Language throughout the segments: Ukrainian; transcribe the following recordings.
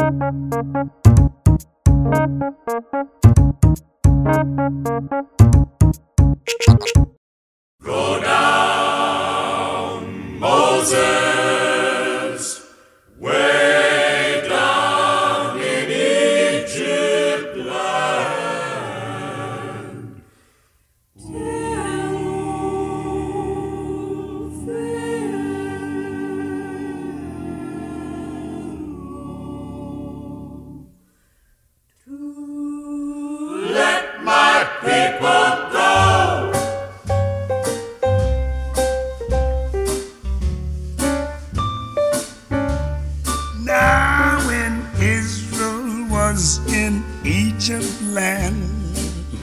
Go down, Moses, way down in Egypt land. Let my people land.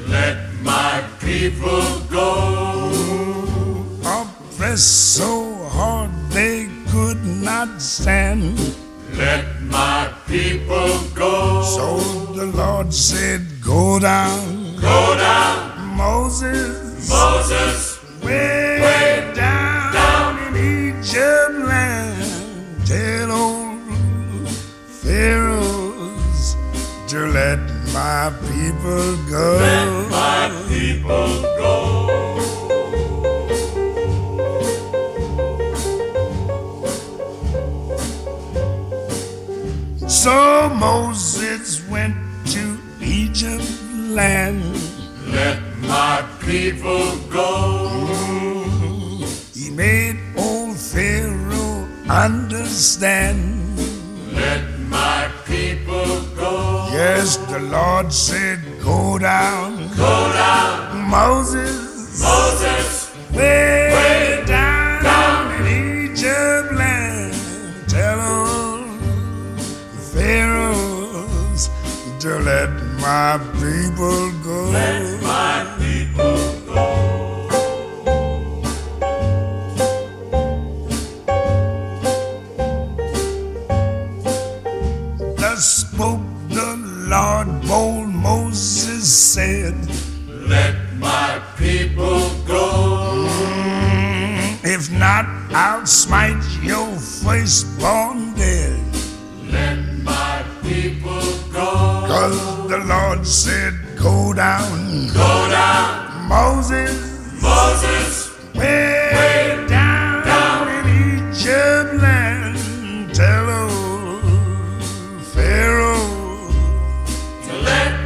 Let my people go, oppressed so hard they could not stand. Let my people go. So the Lord said, go down, go down, Moses, Moses, way, way down, down in Egypt land. Tell old Pharaohs to let my people go. Let my people go. So Moses went to Egypt land. Let my people go. He made old Pharaoh understand. Let my people go. Yes, the Lord said, go down, go down, Moses, Moses, way, way down, down in Egypt land. Tell old Pharaohs to let my people go. Let my people go. Spoke the Lord, bold Moses said, let my people go. If not, I'll smite your firstborn dead. Let my people go. 'Cause the Lord said, go down, go down, Moses, Moses, way, way down, down in Egypt land. Tell us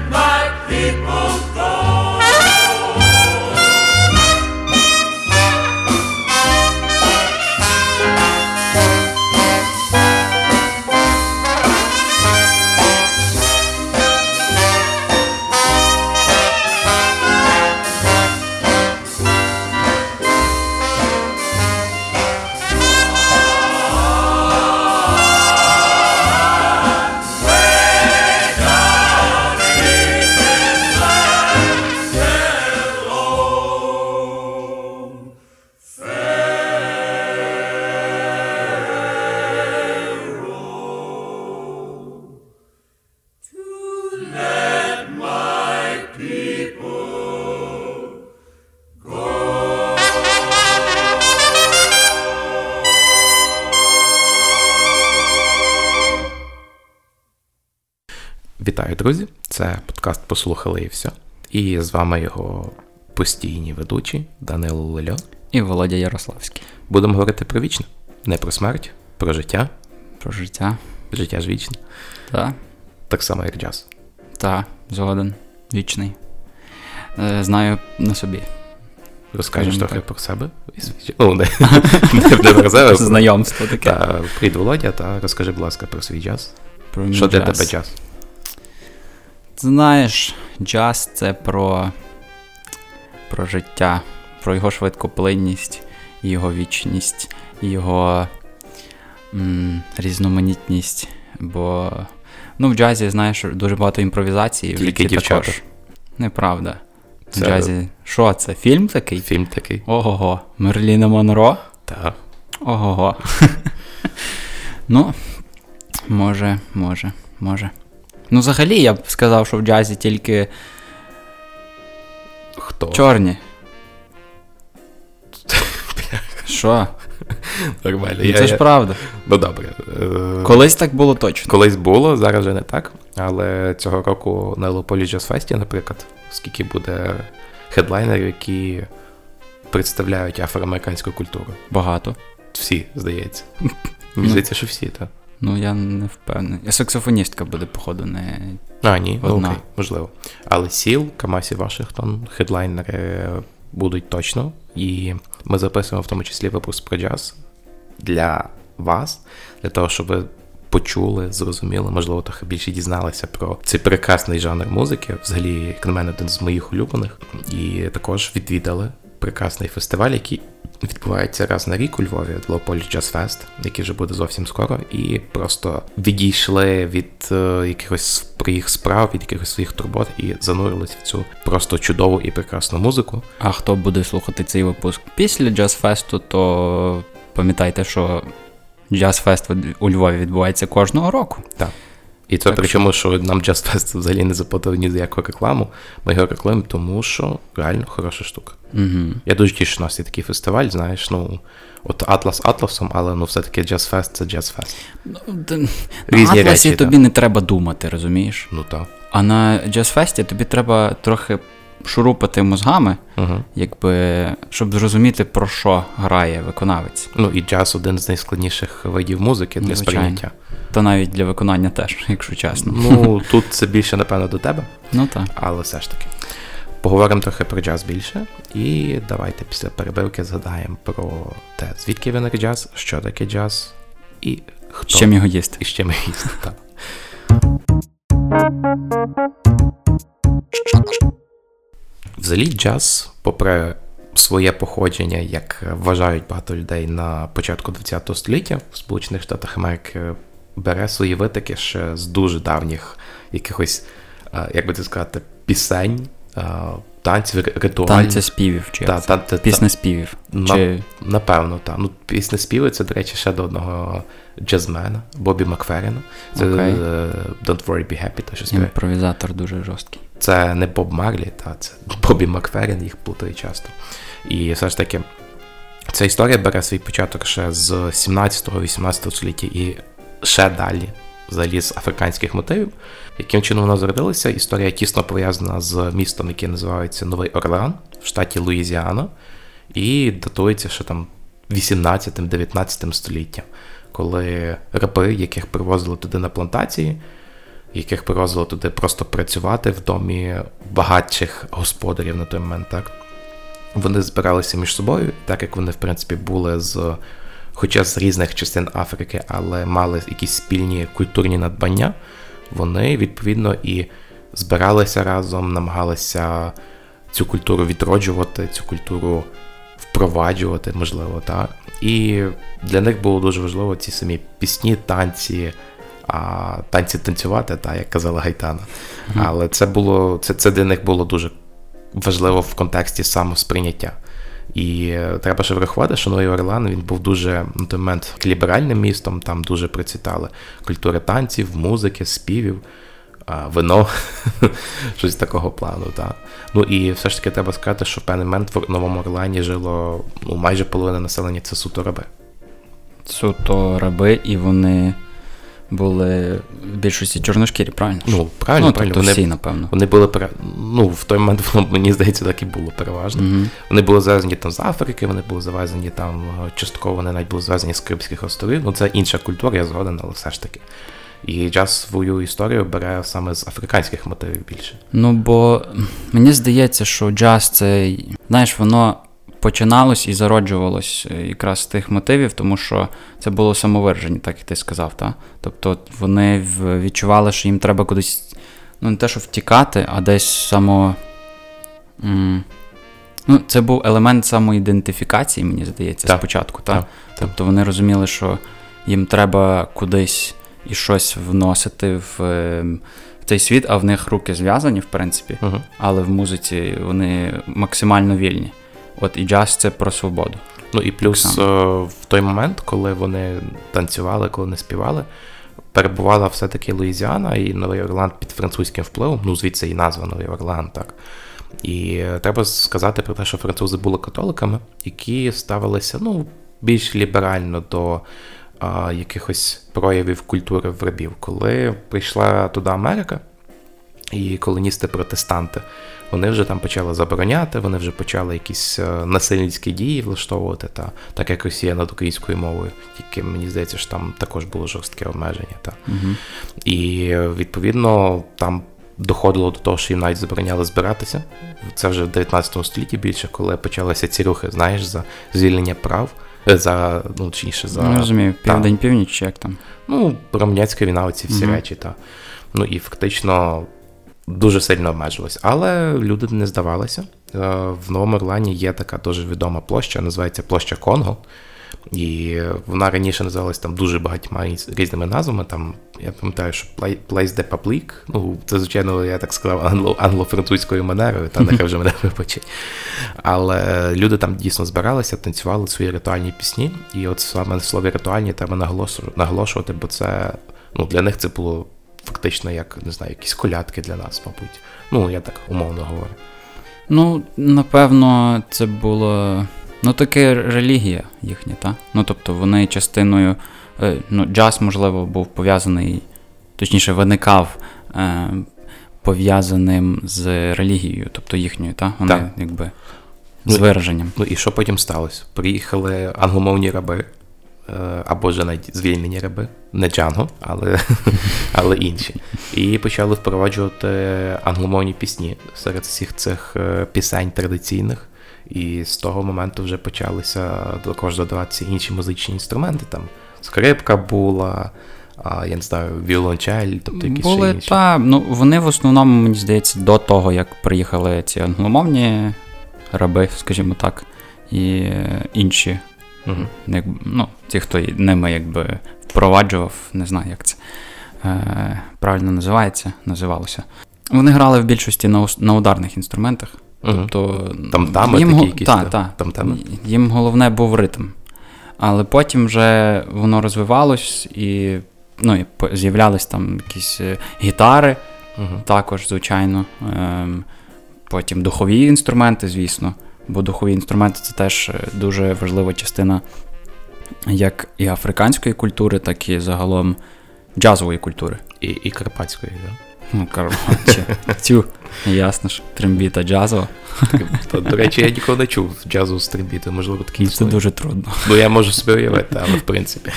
my people go. Друзі, це подкаст «Послухали і всьо». І з вами його постійні ведучі Данило Лельо і Володя Ярославський. Будемо говорити про вічне. Не про смерть, про життя. Про життя. Життя ж вічне. Так. Так само, як джаз. Так, згоден. Вічний. Знаю на собі. Розкажеш трохи про себе? Ну, не про себе. Знайомство таке. Прийде Володя та розкажи, будь ласка, про свій джаз. Що для тебе джаз? Знаєш, джаз – це про життя, про його швидкоплинність, його вічність, його різноманітність, бо в джазі, знаєш, дуже багато імпровізації. Тільки дівчата. Також. Неправда. Це... В джазі, що це, фільм такий? Фільм такий. Ого-го. Мерліна Монро? Так. Ого-го. Може. Взагалі, я б сказав, що в джазі тільки хто? Чорні. Що? Нормально. Це ж правда. Ну, добре. Колись так було точно. Колись було, зараз вже не так. Але цього року на Leopolis Jazz Fest, наприклад, скільки буде хедлайнерів, які представляють афроамериканську культуру. Багато. Всі, здається. Мені здається, що всі, так. Ну, я не впевнений. Саксофоністка буде, походу, не одна. А, ні, ну, окей, можливо. Але Сіл, Камасі, Вашингтон, хедлайнери будуть точно. І ми записуємо в тому числі випуск про джаз для вас, для того, щоб ви почули, зрозуміли, можливо, трохи більше дізналися про цей прекрасний жанр музики, взагалі, як на мене, один з моїх улюблених. І також відвідали прекрасний фестиваль, який відбувається раз на рік у Львові, Leopolis Jazz Fest, який вже буде зовсім скоро, і просто відійшли від якихось своїх справ, від якихось своїх турбот і занурились в цю просто чудову і прекрасну музику. А хто буде слухати цей випуск після Jazz Fest, то пам'ятайте, що Jazz Fest у Львові відбувається кожного року. Так. І це так, причому, що нам Jazz Fest взагалі не заплатили ні за яку рекламу. Ми його рекламуємо, тому що реально хороша штука. Угу. Я дуже тішу, що у нас є такий фестиваль, знаєш, ну, от Атлас Атласом, але ну все-таки Jazz Fest – це Jazz Fest. Ну, на Атласі тобі не треба думати, розумієш? Ну так. А на Jazz Fest тобі треба трохи шурупати мозгами, угу, якби, щоб зрозуміти, про що грає виконавець. Ну і джаз – один з найскладніших видів музики для сприйняття. Та навіть для виконання теж, якщо чесно. Ну, тут це більше, напевно, до тебе. Ну, так. Але все ж таки. Поговоримо трохи про джаз більше. І давайте після перебивки згадаємо про те, звідки виник джаз, що таке джаз і хто. З чим його їсти. І з чим його їсти, так. Взагалі джаз, попри своє походження, як вважають багато людей, на початку ХХ століття в Сполучених Штатах Америки бере свої витоки ще з дуже давніх якихось, як би це сказати, пісень, танців, ритуалів. Танця співів, чи як це? Пісня співів. Напевно, так. Ну, пісня співи, це, до речі, ще до одного джазмена, Бобі Макферріна. Це Don't Worry, Be Happy. Та щось. Імпровізатор дуже жорсткий. Це не Боб Марлі, та це Бобі Макферрін, їх плутають часто. І все ж таки, ця історія бере свій початок ще з 17-18 століття і ще далі, взагалі з африканських мотивів. Яким чином вона зародилася? Історія тісно пов'язана з містом, яке називається Новий Орлеан в штаті Луїзіана, і датується ще там 18-19 століттям, коли раби, яких привозили туди на плантації, яких привозили туди просто працювати в домі багатших господарів на той момент, так? Вони збиралися між собою, так як вони, в принципі, були з, хоча з різних частин Африки, але мали якісь спільні культурні надбання, вони, відповідно, і збиралися разом, намагалися цю культуру відроджувати, цю культуру впроваджувати, можливо, так? І для них було дуже важливо ці самі пісні, танці, танцювати, та, як казала Гайтана. Mm-hmm. Але це було, це для них було дуже важливо в контексті самосприйняття. І треба ще врахувати, що Новий Орлеан, він був дуже, на той момент, ліберальним містом, там дуже процвітали культури танців, музики, співів, вино, щось такого плану. Та. Ну і все ж таки треба сказати, що в певний момент в Новому Орлеані жило майже половина населення, це суто раби. Суто раби, і вони були в більшості чорношкірі, правильно? Ну, правильно, ну, правильно. Тобто всі, напевно. Вони були, ну, в той момент, мені здається, так і було переважно. Mm-hmm. Вони були завезені там з Африки, вони були завезені там, частково вони навіть були завезені з Карибських островів. Ну, це інша культура, я згоден, але все ж таки. І джаз свою історію бере саме з африканських мотивів більше. Ну, бо мені здається, що джаз це, знаєш, воно починалось і зароджувалось якраз з тих мотивів, тому що це було самовираження, так як ти сказав, так? Тобто вони відчували, що їм треба кудись, ну не те, що втікати, а десь ну, це був елемент самоідентифікації, мені здається, так, спочатку, так? Тобто вони розуміли, що їм треба кудись і щось вносити в цей світ, а в них руки зв'язані, в принципі, угу, але в музиці вони максимально вільні. От і джаз – це про свободу. Ну і плюс в той момент, коли вони танцювали, коли не співали, перебувала все-таки Луїзіана і Новий Орлеан під французьким впливом, ну звідси і назва Новий Орлеан, так. І треба сказати про те, що французи були католиками, які ставилися, ну, більш ліберально до якихось проявів культури в рабів. Коли прийшла туди Америка, і колоністи-протестанти, вони вже там почали забороняти, вони вже почали якісь насильницькі дії влаштовувати, та, так як Росія над українською мовою, тільки мені здається, що там також було жорстке обмеження. Та. Угу. І відповідно там доходило до того, що їм навіть забороняли збиратися. Це вже в 19 столітті більше, коли почалися ці рухи, знаєш, за звільнення прав, за, ну, точніше, за... Не розумію, південь-північ, чи як там? Ну, Романянська війна, оці всі речі, та. Ну, і фактично... Дуже сильно обмежилось, але люди не здавалися. В Новому Орлеані є така дуже відома площа, називається площа Конго. І вона раніше називалась там дуже багатьма різними назвами. Там, я пам'ятаю, що Place de Public, ну, це, звичайно, я так сказав англо-французькою манерою, та нехай вже мене вибачить. Але люди там дійсно збиралися, танцювали свої ритуальні пісні. І от саме слово ритуальні треба наголошувати, бо це, ну, для них це було фактично, як, не знаю, якісь колядки для нас, мабуть. Ну, я так умовно говорю. Ну, напевно, це було... Ну, таке релігія їхня, так? Ну, тобто, вони частиною... Ну, джаз, можливо, був пов'язаний... Точніше, виникав пов'язаним з релігією, тобто їхньою, так? Вони, так, якби, з вираженням. Ну, і що потім сталося? Приїхали англомовні раби, або вже навіть звільнені раби, не Джанго, але інші. І почали впроваджувати англомовні пісні серед всіх цих пісень традиційних. І з того моменту вже почалися також додаватися інші музичні інструменти. Там скрипка була, я не знаю, віолончель, тобто якісь були, ще інші. Та, ну, вони в основному, мені здається, до того, як приїхали ці англомовні раби, скажімо так, і інші. Угу. Ну, ті, хто ними якби впроваджував, не знаю, як це правильно називалося. Вони грали в більшості на ударних інструментах. Угу. Тобто, там-тами їм, такі якісь? Там-тами? Їм головне був ритм. Але потім вже воно розвивалось і, ну, і з'являлись там якісь гітари, угу, також, звичайно. Потім духові інструменти, звісно. Бо духові інструменти – це теж дуже важлива частина як і африканської культури, так і загалом джазової культури. І карпатської, так? Да? Ну, коротше, цю, ясно ж, трембіта джазова. До речі, я ніколи не чув джазову з трембітою, можливо, такий існує. Це дуже трудно. Ну, я можу собі уявити, але в принципі.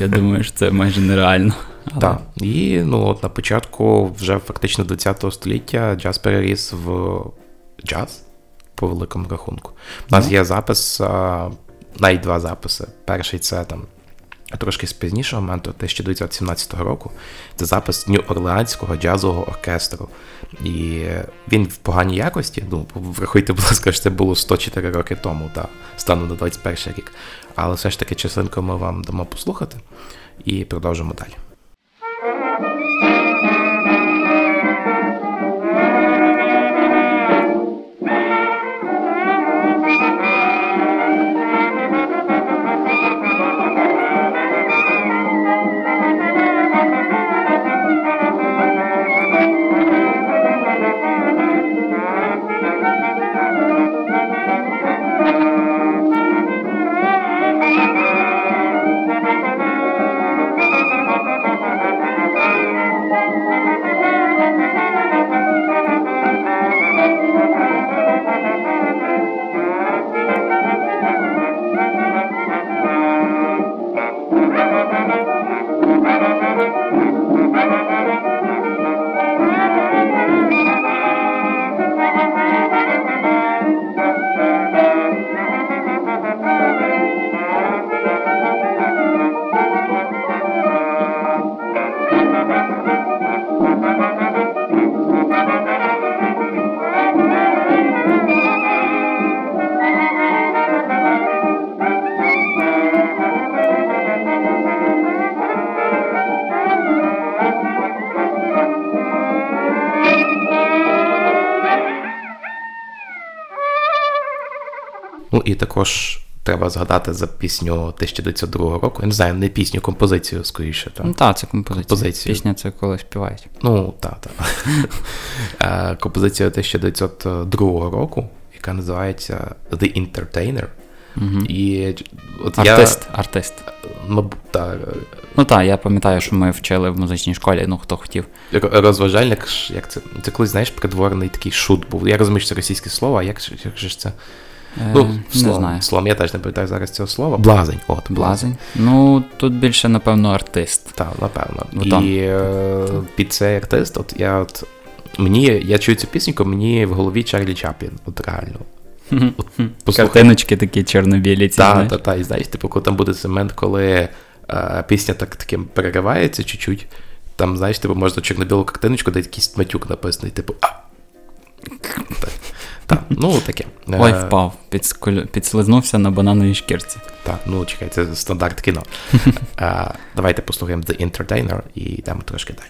Я думаю, що це майже нереально. Так, і, ну, от на початку вже фактично 20-го століття джаз переріс в джаз. По великому рахунку. У нас є запис, навіть два записи. Перший це там трошки з пізнішого моменту, 1917 року. Це запис Нью-Орлеанського джазового оркестру. І він в поганій якості, ну, врахуйте, будь ласка, що це було 104 роки тому, та станом на 21 рік. Але все ж таки часинку ми вам дамо послухати і продовжимо далі. І також треба згадати за пісню 1902 року. Я не знаю, не пісню, композицію, скоріше. Так, це композиція. Пісня це коли співають. Ну, так. Композиція 1902 року, яка називається The Entertainer. Угу. І от артист. Так. Ну так, я пам'ятаю, що ми вчили в музичній школі, ну хто хотів. Розважальник, як це? Це колись, знаєш, придворний такий шут був. Я розумію, що це російське слово, а як же ж це? Слом, я теж не пам'ятаю зараз цього слова. Блазень. От, блазень. Ну, тут більше, напевно, артист. Так, напевно. Ну, і під цей артист, от я от. Я чую цю пісеньку, мені в голові Чарлі Чаплін, от реально. Картиночки такі чорно-білі ці. Так, і знаєш, типу, коли там буде сегмент, коли пісня так таким переривається чуть-чуть, там, знаєш, типу, можна чорно-білу картиночку, де якийсь матюк написаний, типу, а! Так, ну таке. Ой, впав, підслизнувся на банановій шкірці. Так, ну чекай, це стандарт кіно. Давайте послухаємо The Entertainer і йдемо трошки далі.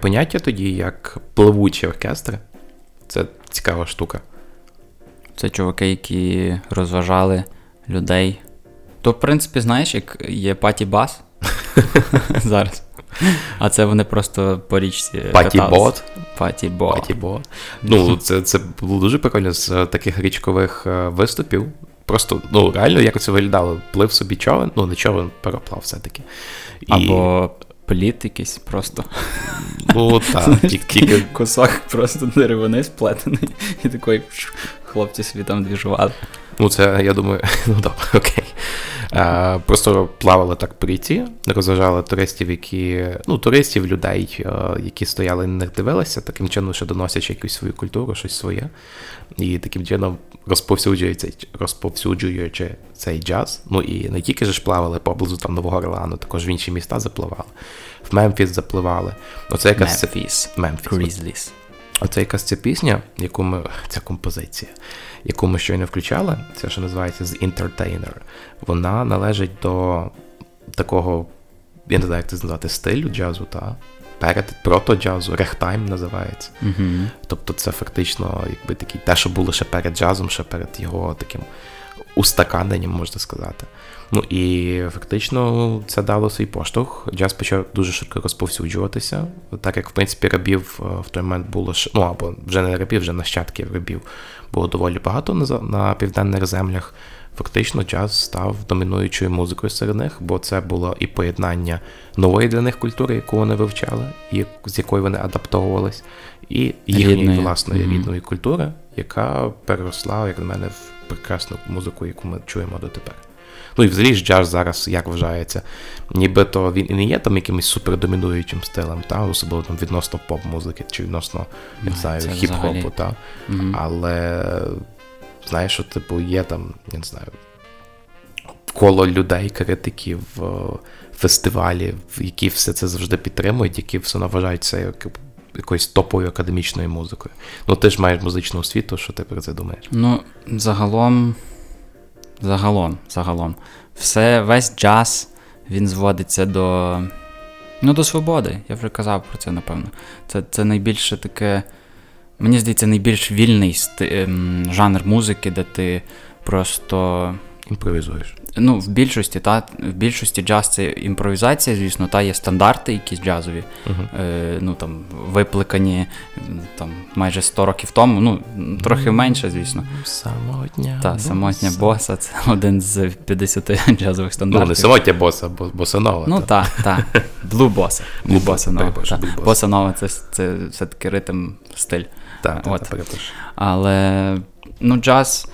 Поняття тоді, як пливучий оркестр. Це цікава штука. Це чуваки, які розважали людей. То, в принципі, знаєш, як є паті-бас зараз. А це вони просто по річці катались. Паті-бот. Ну, це було дуже прикольно з таких річкових виступів. Просто, ну, реально, як це виглядало. Плив собі човен, ну, не човен, пароплав все-таки. Або Пліт якийсь просто. Бо так, тільки кусок просто деревини сплетений. І такий хлопці собі там двіжували. Ну це, я думаю, ну добре, окей. Просто плавали так по ріці, розважали туристів, які, ну, туристів, людей, які стояли і на них дивилися, таким чином, що доносять якусь свою культуру, щось своє. І таким чином розповсюджуючи цей джаз. Ну і не тільки ж плавали поблизу там Нового Орлеану, також в інші міста запливали. В Мемфіс запливали. Оце якась Мемфіс. Оце якась ця пісня, яку ми, ця композиція, яку ми щойно включали, це що називається The Entertainer, вона належить до такого, я не знаю, як це назвати, стилю джазу, та прото-джазу, регтайм називається. Mm-hmm. Тобто це фактично якби такі, те, що було ще перед джазом, ще перед його таким устаканенням, можна сказати. Ну і фактично це дало свій поштовх. Джаз почав дуже швидко розповсюджуватися, так як в принципі рабів в той момент було, ну або вже не рабів, вже нащадків рабів було доволі багато на південних землях. Фактично джаз став домінуючою музикою серед них, бо це було і поєднання нової для них культури, яку вони вивчали, і з якою вони адаптовувались, і їхньої власної рідної культури, яка переросла, як на мене, в прекрасну музику, яку ми чуємо дотепер. Ну і взагалі джаз зараз, як вважається, нібито він і не є там якимось супердомінуючим стилем, та? Особливо там відносно поп-музики, чи відносно, не знаю, хіп-хопу, та? Mm-hmm. Але, знаєш, що, типу, є там, я не знаю, коло людей, критиків, фестивалів, які все це завжди підтримують, які все вважають це якоюсь топовою академічною музикою. Ну ти ж маєш музичну освіту, що ти про це думаєш? Ну, загалом, весь джаз, він зводиться до, ну, до свободи. Я вже казав про це, напевно. Це найбільше таке, мені здається, найбільш вільний жанр музики, де ти просто імпровізуєш. Ну, в більшості джаз це імпровізація, звісно, та є стандарти якісь джазові, uh-huh. Ну, там, випликані там, майже 100 років тому, ну, трохи менше, звісно. Самотня боса, це один з 50 джазових стандартів. Ну, не самотня боса, босанова. Ну, так, блу-боса. Босанова, це все-таки ритм, стиль. Але, ну, джаз.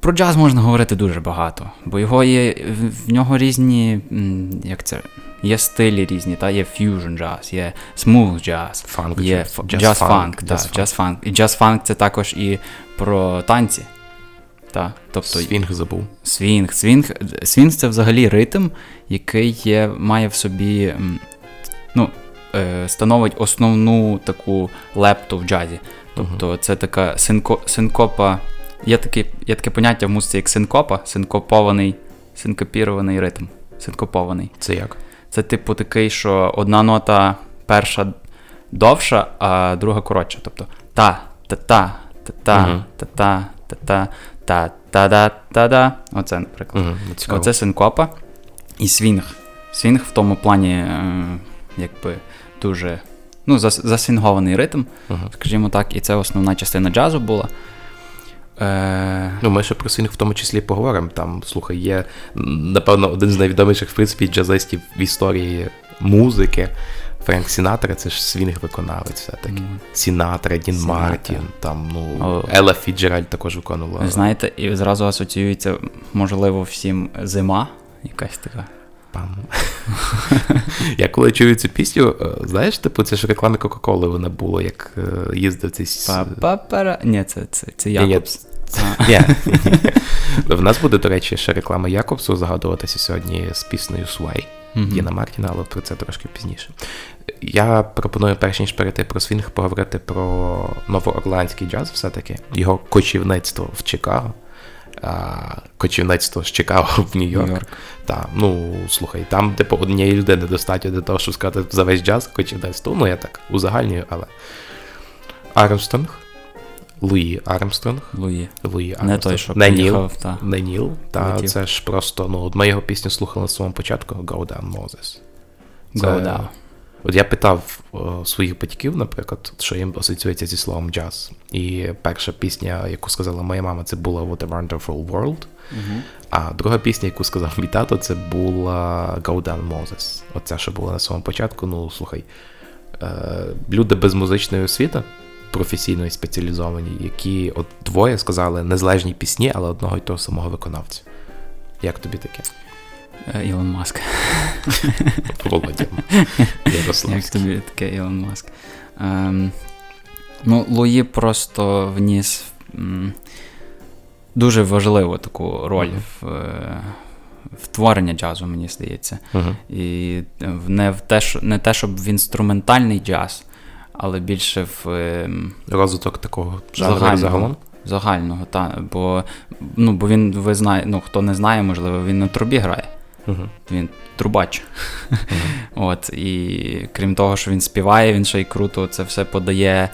Про джаз можна говорити дуже багато, бо його є, в нього різні, як це, є стилі різні, та? Є фьюжн джаз, є смуз джаз, є джаз-фанк, і джаз-фанк це також і про танці. Та? Тобто, свінг забув. Свінг це взагалі ритм, який має в собі, ну, становить основну таку лепту в джазі. Тобто це така синкопа. Є таке поняття в музиці, як синкопа, синкопірований ритм. Синкопований. Це як? Це типу такий, що одна нота перша довша, а друга коротша. Тобто та-та-та, та-та, та-та, та-та, та-та-да, та-да. Оце, наприклад. Оце синкопа і свінг. Свінг в тому плані, якби, дуже, ну, засвінгований ритм, скажімо так, і це основна частина джазу була. Ну, ми ще про свінг в тому числі поговоримо. Там, слухай, є, напевно, один з найвідоміших, в принципі, джазистів в історії музики. Френк Сінатра, це ж свінг-виконавець все-таки. Сінатра, Дін Мартін, там, ну, Елла Фіцджеральд також виконувала. Ви знаєте, і зразу асоціюється, можливо, всім зима якась така. Я коли чую цю пісню, знаєш, типу, це ж реклама Кока-Коли вона була, як їздив цей... Ні, це Якобс. В нас буде, до речі, ще реклама Якобсу загадуватися сьогодні з піснею Sway Діна Мартіна, але про це трошки пізніше. Я пропоную, перш ніж перейти про свінг, поговорити про новоорлеанський джаз все-таки, його кочівництво в Чикаго. Кочівництво з Чикаго в Нью-Йорк. Та, ну, слухай, там, типу, однієї людини достатньо для того, щоб сказати за весь джаз кочівництво. Ну, я так узагальнюю, але... Луї Армстронг. Не той, що приїхав, та. Не Ніл, та, це ж просто, ну, ми його пісню слухали на самому початку, Go Down Moses. От я питав своїх батьків, наприклад, що їм асоціюється зі словом джаз. І перша пісня, яку сказала моя мама, це була What a Wonderful World. А друга пісня, яку сказав мій тато, це була Go Down Moses. Оця, що була на самому початку. Ну, слухай, люди без музичної освіти, професійної, спеціалізовані, які от двоє сказали незалежні пісні, але одного й того самого виконавця. Як тобі таке? Ілон Маск. Володя Ярославський. Як тобі таке, Ілон Маск? Ну, Луї просто вніс дуже важливу таку роль в творення джазу, мені здається. І не те, щоб в інструментальний джаз, але більше в... розвиток такого загального. Загального, так. Бо він, ви знаєте, хто не знає, можливо, він на трубі грає. Він трубач. От, і крім того, що він співає, він ще й круто це все подає.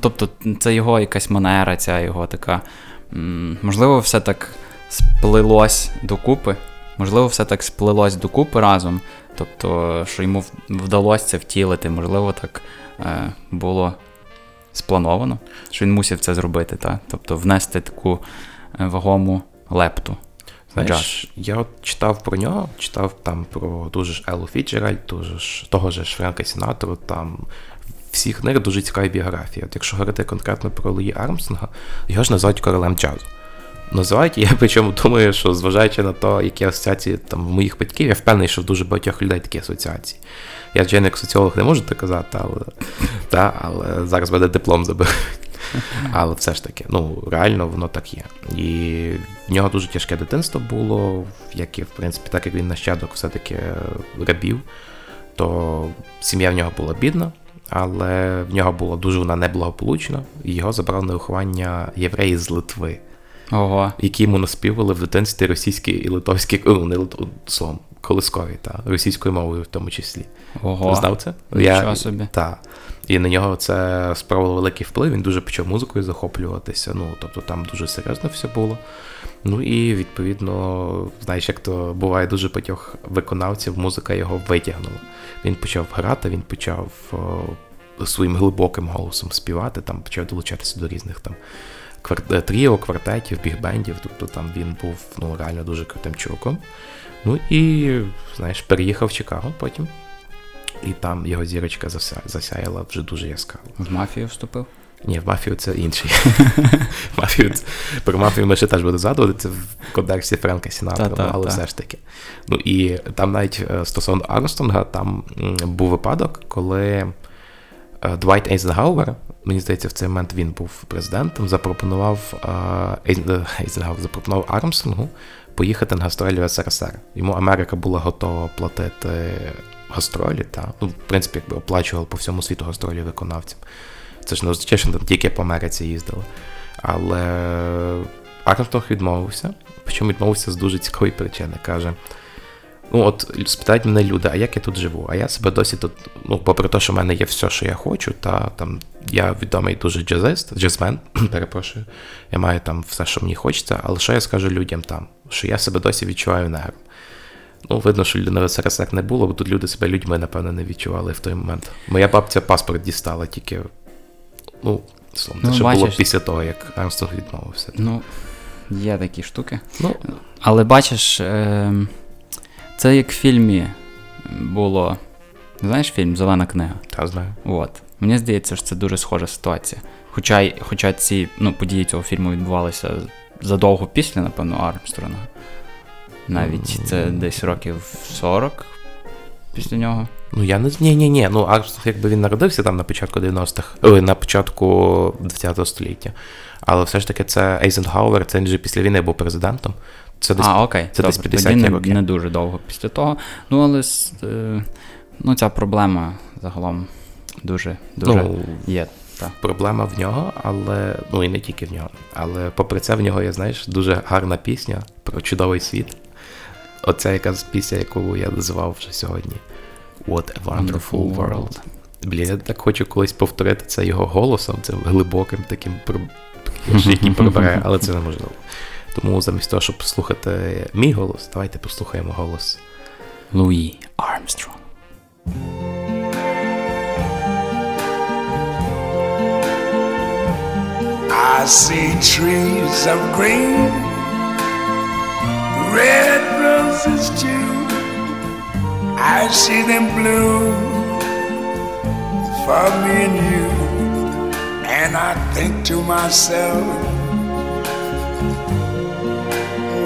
Тобто, це його якась манера, ця його така. Можливо, все так сплилось докупи. Разом. Тобто, що йому вдалося це втілити. Можливо, так було сплановано, що він мусив це зробити. Та? Тобто, внести таку вагому лепту. Знаєш, я от читав про нього, там про дуже ж Еллу Фіцджеральд, того ж Френка Сінатру, там всіх них дуже цікаві біографії. От якщо говорити конкретно про Луї Армстронга, його ж називають королем джазу. Називають, і я причому думаю, що зважаючи на те, які асоціації там в моїх батьків, я впевнений, що в дуже багатьох людей такі асоціації. Я, звичайно, як соціолог не можу так казати, але зараз мене диплом заберуть. Але все ж таки, реально воно так є. І в нього дуже тяжке дитинство було, як і, в принципі, так як він нащадок все-таки рабів, то сім'я в нього була бідна, але в нього була дуже вона неблагополучна, і його забрав на виховання євреї з Литви, які йому наспівали в дитинстві російські і литовські, словом, колискові, російською мовою в тому числі. Ого, знав це? Нічого собі. Так. І на нього це справило великий вплив, він дуже почав музикою захоплюватися, тобто там дуже серйозно все було. Ну і, відповідно, знаєш, як то буває, дуже багатьох виконавців музика його витягнула. Він почав грати, він почав своїм глибоким голосом співати, там почав долучатися до різних там тріо, квартетів, біг-бендів, тобто там він був реально дуже крутим чуваком. Ну і, знаєш, переїхав в Чикаго потім. І там його зірочка засяяла вже дуже яскраво. В мафію вступив? Ні, в мафію це інший. Про мафію ми ще теж будемо згадувати, це в контексті Френка Сінатра, але все ж таки. Ну і там навіть стосовно Армстронга, там був випадок, коли Двайт Ейзенгауер, мені здається, в цей момент він був президентом, запропонував Армстронгу поїхати на гастролі в СРСР. Йому Америка була готова платити гастролі, в принципі, якби оплачували по всьому світу гастролі виконавцям. Це ж не означає, що тільки по Америці їздили. Але Армстронг відмовився, причому відмовився з дуже цікавої причини. Каже, спитають мене люди, а як я тут живу? А я себе досі тут, попри те, що в мене є все, що я хочу, я відомий дуже джазмен, я маю там все, що мені хочеться, але що я скажу людям там? Що я себе досі відчуваю негром. Видно, що людина в СРСР не було, бо тут люди себе людьми, напевно, не відчували в той момент. Моя бабця паспорт дістала тільки, словно, що було після того, як Армстронг відмовився. Є такі штуки. Але бачиш, це як в фільмі було, знаєш фільм «Зелена книга»? Так, знаю. От. Мені здається, що це дуже схожа ситуація. Хоча ці події цього фільму відбувалися задовго після, напевно, Армстронга. Навіть це десь років 40 після нього. Я не знаю. Ні. Армстронг, якби він народився там на початку 90-х, на початку 20 століття. Але все ж таки це Ейзенгауер, це вже після війни був президентом. Це десь, окей. Це десь 50 років. Не дуже довго після того. Але ця проблема загалом дуже є. Проблема в нього, але, і не тільки в нього. Але попри це в нього є, дуже гарна пісня про чудовий світ. Оце якась пісня, яку я називав вже сьогодні. What a Wonderful World. Я так хочу колись повторити це його голосом, цим глибоким таким, який пробирає, але це неможливо. Тому замість того, щоб послухати мій голос, давайте послухаємо голос Луї Армстронг. I see trees of green roses too. I see them bloom for me and you. And I think to myself,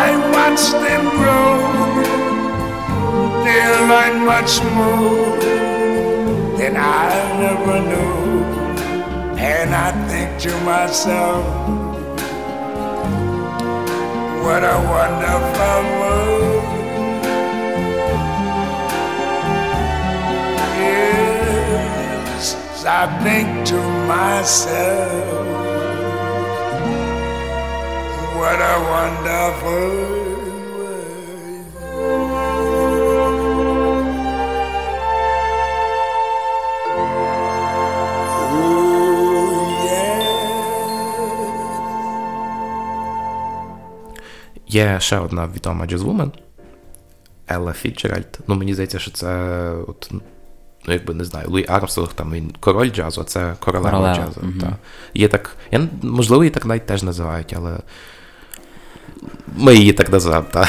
I watch them grow, they'll learn much more than I'll never know. And I think to myself, what a wonderful world. Yes, I think to myself, what a wonderful world. Oh, yeah. Є ще одна відома джазвумен Елла Фіцджеральд. Ну, мені здається, що це от, ну, якби, не знаю, Луї Армстронг, там він король джазу, а це королева джазу. Угу. Та. Є так, я, можливо, її так навіть теж називають, але ми її так називаємо, так.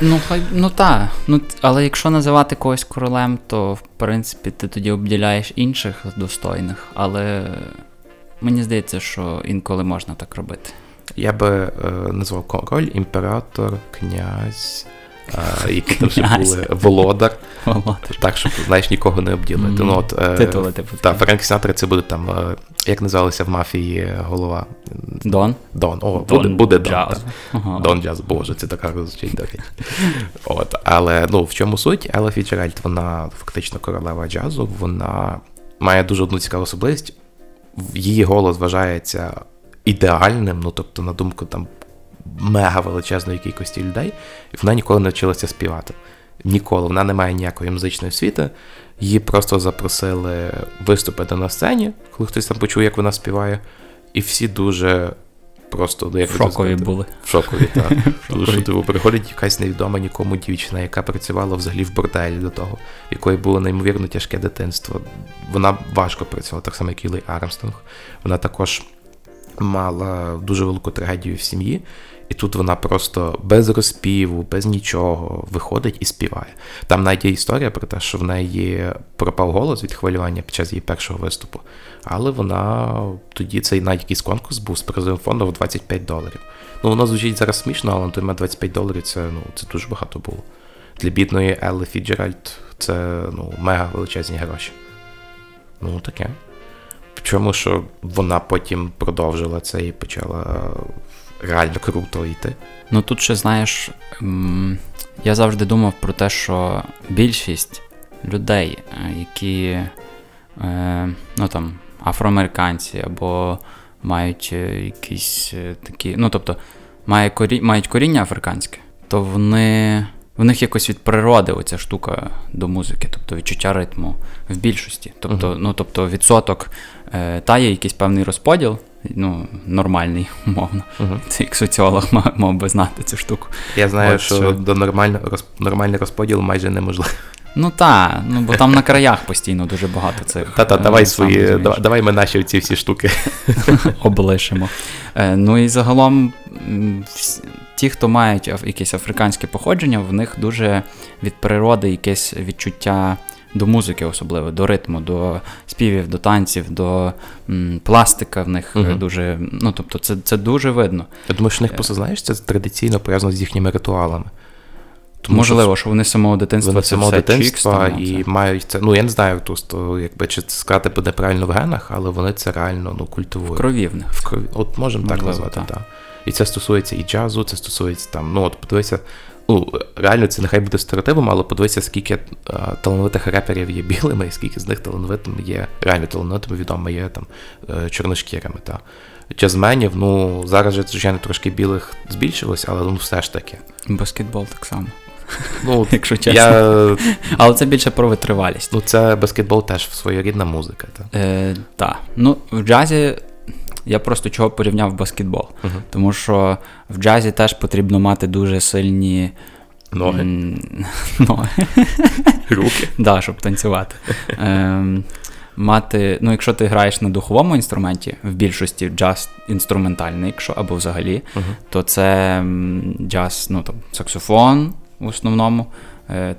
Ну, хай, ну так. Ну, але якщо називати когось королем, то, в принципі, ти тоді обділяєш інших достойних. Але мені здається, що інколи можна так робити. Я би назвав король, імператор, князь, які там ще були, володар. Так, щоб, знаєш, нікого не обділити. Ну, от, титули, типу. Так, Френк Сінатра, це буде там, як називалися в мафії голова? Дон? Дон. О, буде Дон. Ага. Дон джаз, боже, це така розучить до От, але, ну, в чому суть? Елла Фіцджеральд, вона фактично королева джазу, вона має дуже одну цікаву особливість. Її голос вважається ідеальним, ну, тобто, на думку, там, мега величезної кількості людей, і вона ніколи не вчилася співати. Ніколи. Вона не має ніякої музичної освіти. Її просто запросили виступити на сцені, коли хтось там почув, як вона співає. І всі дуже просто... Як шокові були. Шокові, так. Шокові. Приходить якась невідома нікому дівчина, яка працювала взагалі в борделі до того, якої було неймовірно тяжке дитинство. Вона важко працювала, так само, як і Луї Армстронг. Вона також мала дуже велику трагедію в сім'ї. І тут вона просто без розпіву, без нічого виходить і співає. Там навіть є історія про те, що в неї пропав голос від хвилювання під час її першого виступу. Але вона тоді, цей навіть якийсь конкурс був з призовим фондом в $25. Ну, воно звучить зараз смішно, але на той момент $25 це, ну, це дуже багато було. Для бідної Елли Фіцджеральд це, ну, мега величезні гроші. Ну, таке. Причому, що вона потім продовжила це і почала реально круто йти. Ну тут ще, знаєш, я завжди думав про те, що більшість людей, які, ну там, афроамериканці або мають якісь такі, ну тобто, мають коріння африканське, то вони, в них якось від природи оця штука до музики, тобто відчуття ритму в більшості. Тобто, uh-huh. ну, тобто відсоток, та є якийсь певний розподіл, ну, нормальний, умовно. Uh-huh. Це як соціолог мав би знати цю штуку. Я знаю, от, що до нормальний розподіл майже неможливо. Ну та, ну бо там на краях постійно дуже багато цих. Та-та, давай свої, давай ми наші ці всі штуки облишимо. Ну і загалом ті, хто мають якесь африканське походження, в них дуже від природи якесь відчуття до музики особливо, до ритму, до співів, до танців, до пластика в них дуже, ну, тобто це дуже видно. Я думаю, що в них просто, знаєш, це традиційно пов'язано з їхніми ритуалами. Тому, можливо, що вони з самого дитинства це все дитинства чікс, і це. Мають це, ну я не знаю, то, якби, чи це сказати буде правильно в генах, але вони це реально культивують. В крові в них. От можемо так назвати, так. І це стосується і джазу, це стосується там, ну от подивися, ну реально це нехай буде стереотипом, але подивися, скільки талановитих реперів є білими, і скільки з них талановитими є, реально талановитими відомими є там чорношкірими, так. Джазменів, ну зараз же, звичайно, трошки білих збільшилось, але ну все ж таки. Баскетбол так само. Ну, якщо чесно. Але це більше про витривалість. Ну, це баскетбол теж своєрідна музика. Так, та. Ну, в джазі я просто чого порівняв баскетбол. Тому що в джазі теж потрібно мати дуже сильні ноги. Руки. Так, щоб танцювати. Мати, ну, якщо ти граєш на духовому інструменті, в більшості джаз інструментальний, якщо або взагалі, то це джаз, ну, там, саксофон, в основному,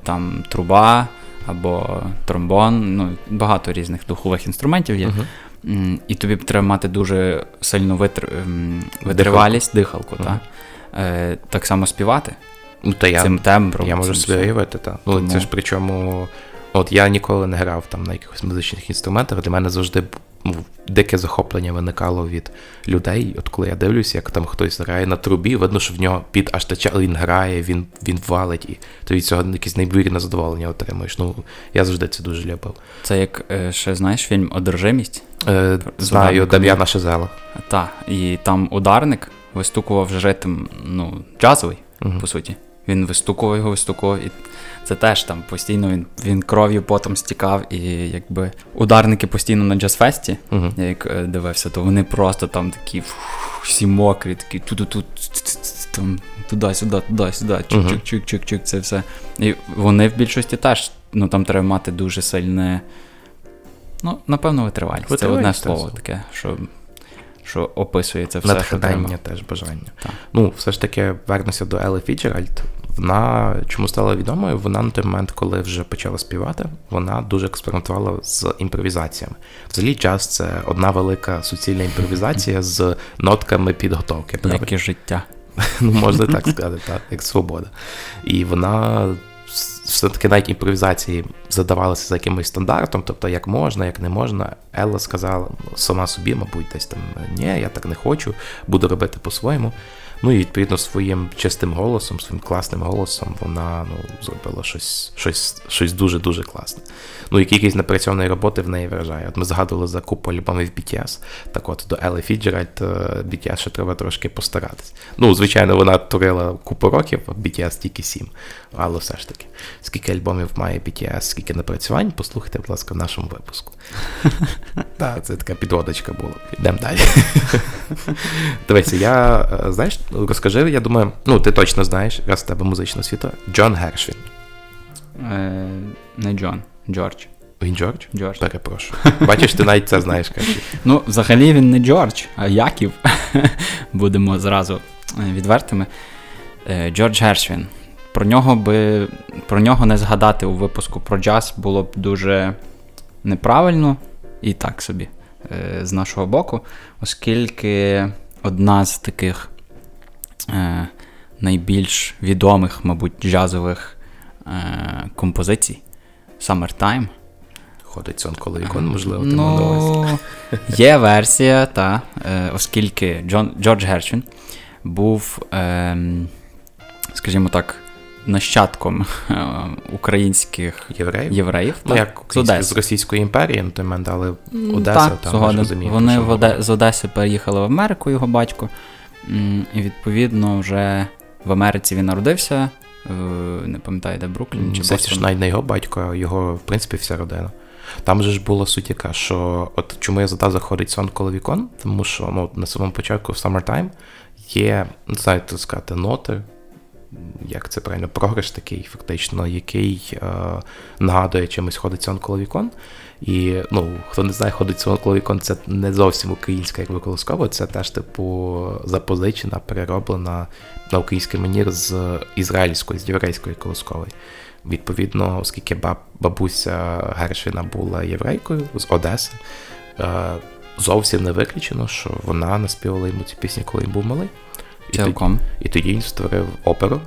там труба або тромбон, ну, багато різних духових інструментів є. І тобі треба мати дуже сильну витривалість, дихалку, так? Так само співати цим тембром. Я можу собі уявити, так. Ну, це ж причому, от я ніколи не грав там на якихось музичних інструментах, для мене завжди дике захоплення виникало від людей. От коли я дивлюся, як там хтось грає на трубі, видно, що в нього під аж тече, він грає, він валить, і то від цього якесь неймовірне задоволення отримуєш. Ну, я завжди це дуже любив. Це як, ще знаєш, фільм «Одержимість»? Знаю, Дем'яна Шазела. Так, і там ударник вистукував ритм, ну, джазовий, по суті. Він вистукував, і це теж там постійно він кров'ю потом стікав, і якби ударники постійно на джаз-фесті, я як дивився, то вони просто там такі всі мокрі, такі тут там туди-сюди, чик-чик-чик-чик, це все. І вони в більшості теж, ну там треба мати дуже сильне, ну напевно витривалість, це одне слово таке, що описує це все. Натхнення теж, бажання. Так. Ну, все ж таки, вернуся до Елли Фіцджеральд. Вона, чому стала відомою, вона на той момент, коли вже почала співати, вона дуже експериментувала з імпровізаціями. Взагалі, джаз – це одна велика суцільна імпровізація з нотками підготовки. Правильно? Як і життя. Ну, можна так сказати, так, як свобода. І вона все-таки навіть імпровізації задавалися за якимось стандартом, тобто як можна, як не можна. Елла сказала сама собі, мабуть, десь там, ні, я так не хочу, буду робити по-своєму. Ну і відповідно своїм чистим голосом, своїм класним голосом вона зробила щось дуже-дуже класне. Ну і кількість напрацьованої роботи в неї вражає. От ми згадували за купу альбомів BTS, так от до Елли Фіцджеральд BTS ще треба трошки постаратись. Ну, звичайно, вона творила купу років, BTS тільки 7, але все ж таки. Скільки альбомів має BTS, скільки напрацювань, послухайте, будь ласка, в нашому випуску. Так, це така підводочка була. Йдемо далі. Дивіться, я, знаєш, розкажи, я думаю, ну ти точно знаєш, раз в тебе музична освіта, Джон Гершвін. Не Джон, Джордж. Він Джордж? Джордж. Перепрошую. Бачиш, ти навіть це знаєш. Ну, взагалі він не Джордж, а Яків. Будемо зразу відвертими. Джордж Гершвін. Про нього не згадати у випуску про джаз було б дуже неправильно і так собі з нашого боку, оскільки одна з таких найбільш відомих, мабуть, джазових композицій Summertime. Ходить сон коло вікон, можливо, ти мандалась. Є версія, та, оскільки Джордж Гершвін був, скажімо так, нащадком українських євреїв. Ну, як з Російської імперії, але Одеса, там розуміє. Вони з Одеси переїхали в Америку, його батько. І, відповідно, вже в Америці він народився, не пам'ятаю, де Бруклін, чи Бостон. Це ж навіть не його батько, його, в принципі, вся родина. Там же ж була суть яка, що от чому я задав заходить сон коло вікон, тому що на самому початку в Summertime є, не знаю, так сказати, ноти, як це правильно, програш такий, фактично, який нагадує чимось ходить сон коло вікон. І, ну, хто не знає, ходить сон коло вікон, це не зовсім українська, як виколоскова, це теж, типу, запозичена, перероблена на український манір з ізраїльської, з єврейської колоскової. Відповідно, оскільки бабуся Гершвіна була єврейкою з Одеси, зовсім не виключено, що вона наспівала йому ці пісні, коли він був малий. І тоді він створив оперу,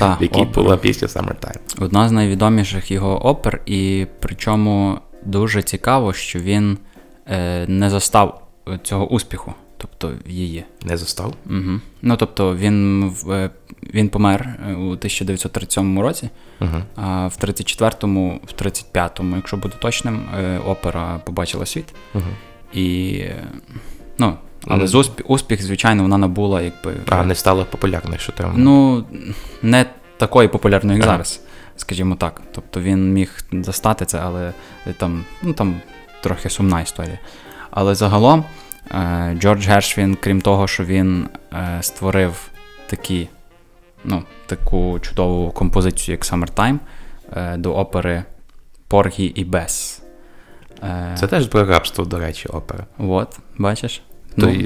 в якій була пісня «Summertime». Одна з найвідоміших його опер, і причому дуже цікаво, що він не застав цього успіху, тобто її. Не застав? Угу. Ну, тобто він помер у 1937 році, угу. А в 34-му, в 35-му, якщо бути точним, опера побачила світ. Угу. І, ну... Але успіх, звичайно, вона набула, якби... А не стала популярною, що там? Ну, не такою популярною, як зараз, скажімо так. Тобто він міг застати це, але там трохи сумна історія. Але загалом Джордж Гершвін, крім того, що він створив таку чудову композицію, як «Summertime», до опери «Поргі і Бес». Це теж про рабство, до речі, опера. От, бачиш?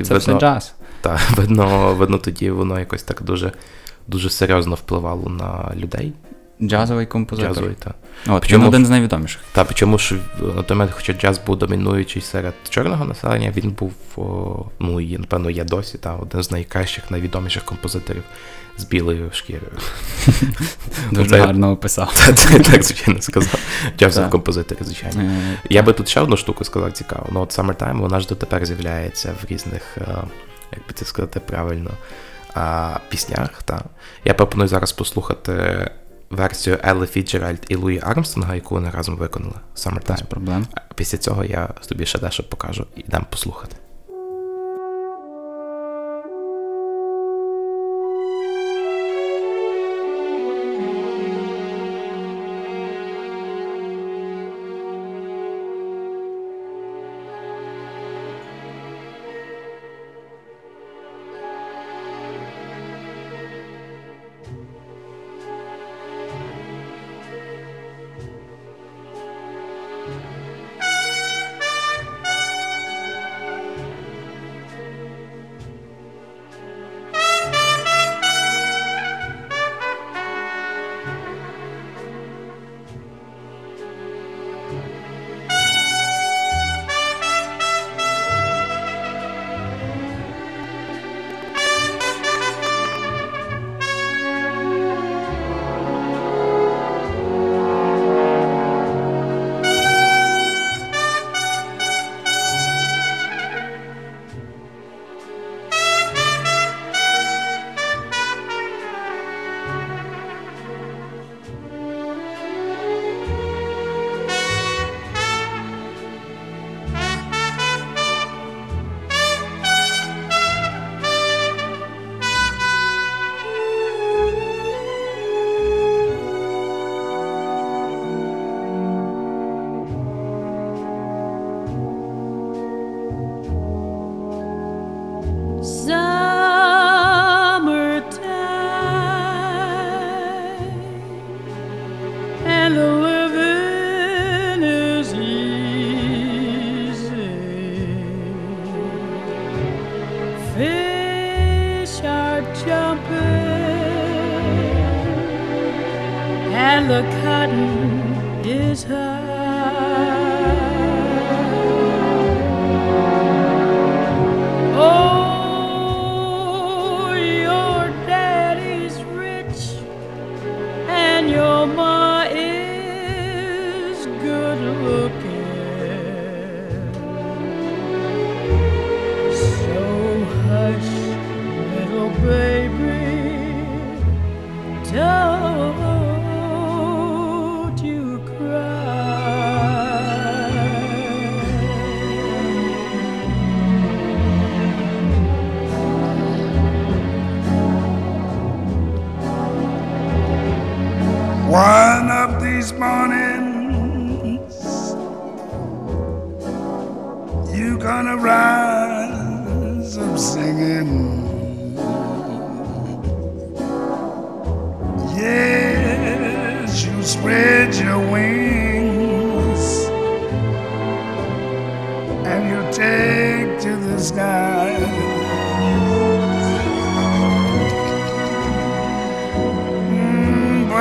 Це все джаз. Так, видно, тоді воно якось так дуже, дуже серйозно впливало на людей. Джазовий композитор. Джазовий, так. Він один з найвідоміших. Так, причому, що на той момент, хоча джаз був домінуючий серед чорного населення, він був, і, напевно, є досі, один з найкращих, найвідоміших композиторів з білою шкірою. Дуже гарно описав. Так, звичайно, сказав. Джазовий композитор, звичайно. Я би тут ще одну штуку сказав цікаву. Ну, от «Summertime», вона ж дотепер з'являється в різних, як би це сказати правильно, піснях. Я пропоную зараз послухати версію Елли Фіцджеральд і Луї Армстронга, яку вони разом виконали. «Summertime». Після цього я тобі ще дещо покажу і дам послухати.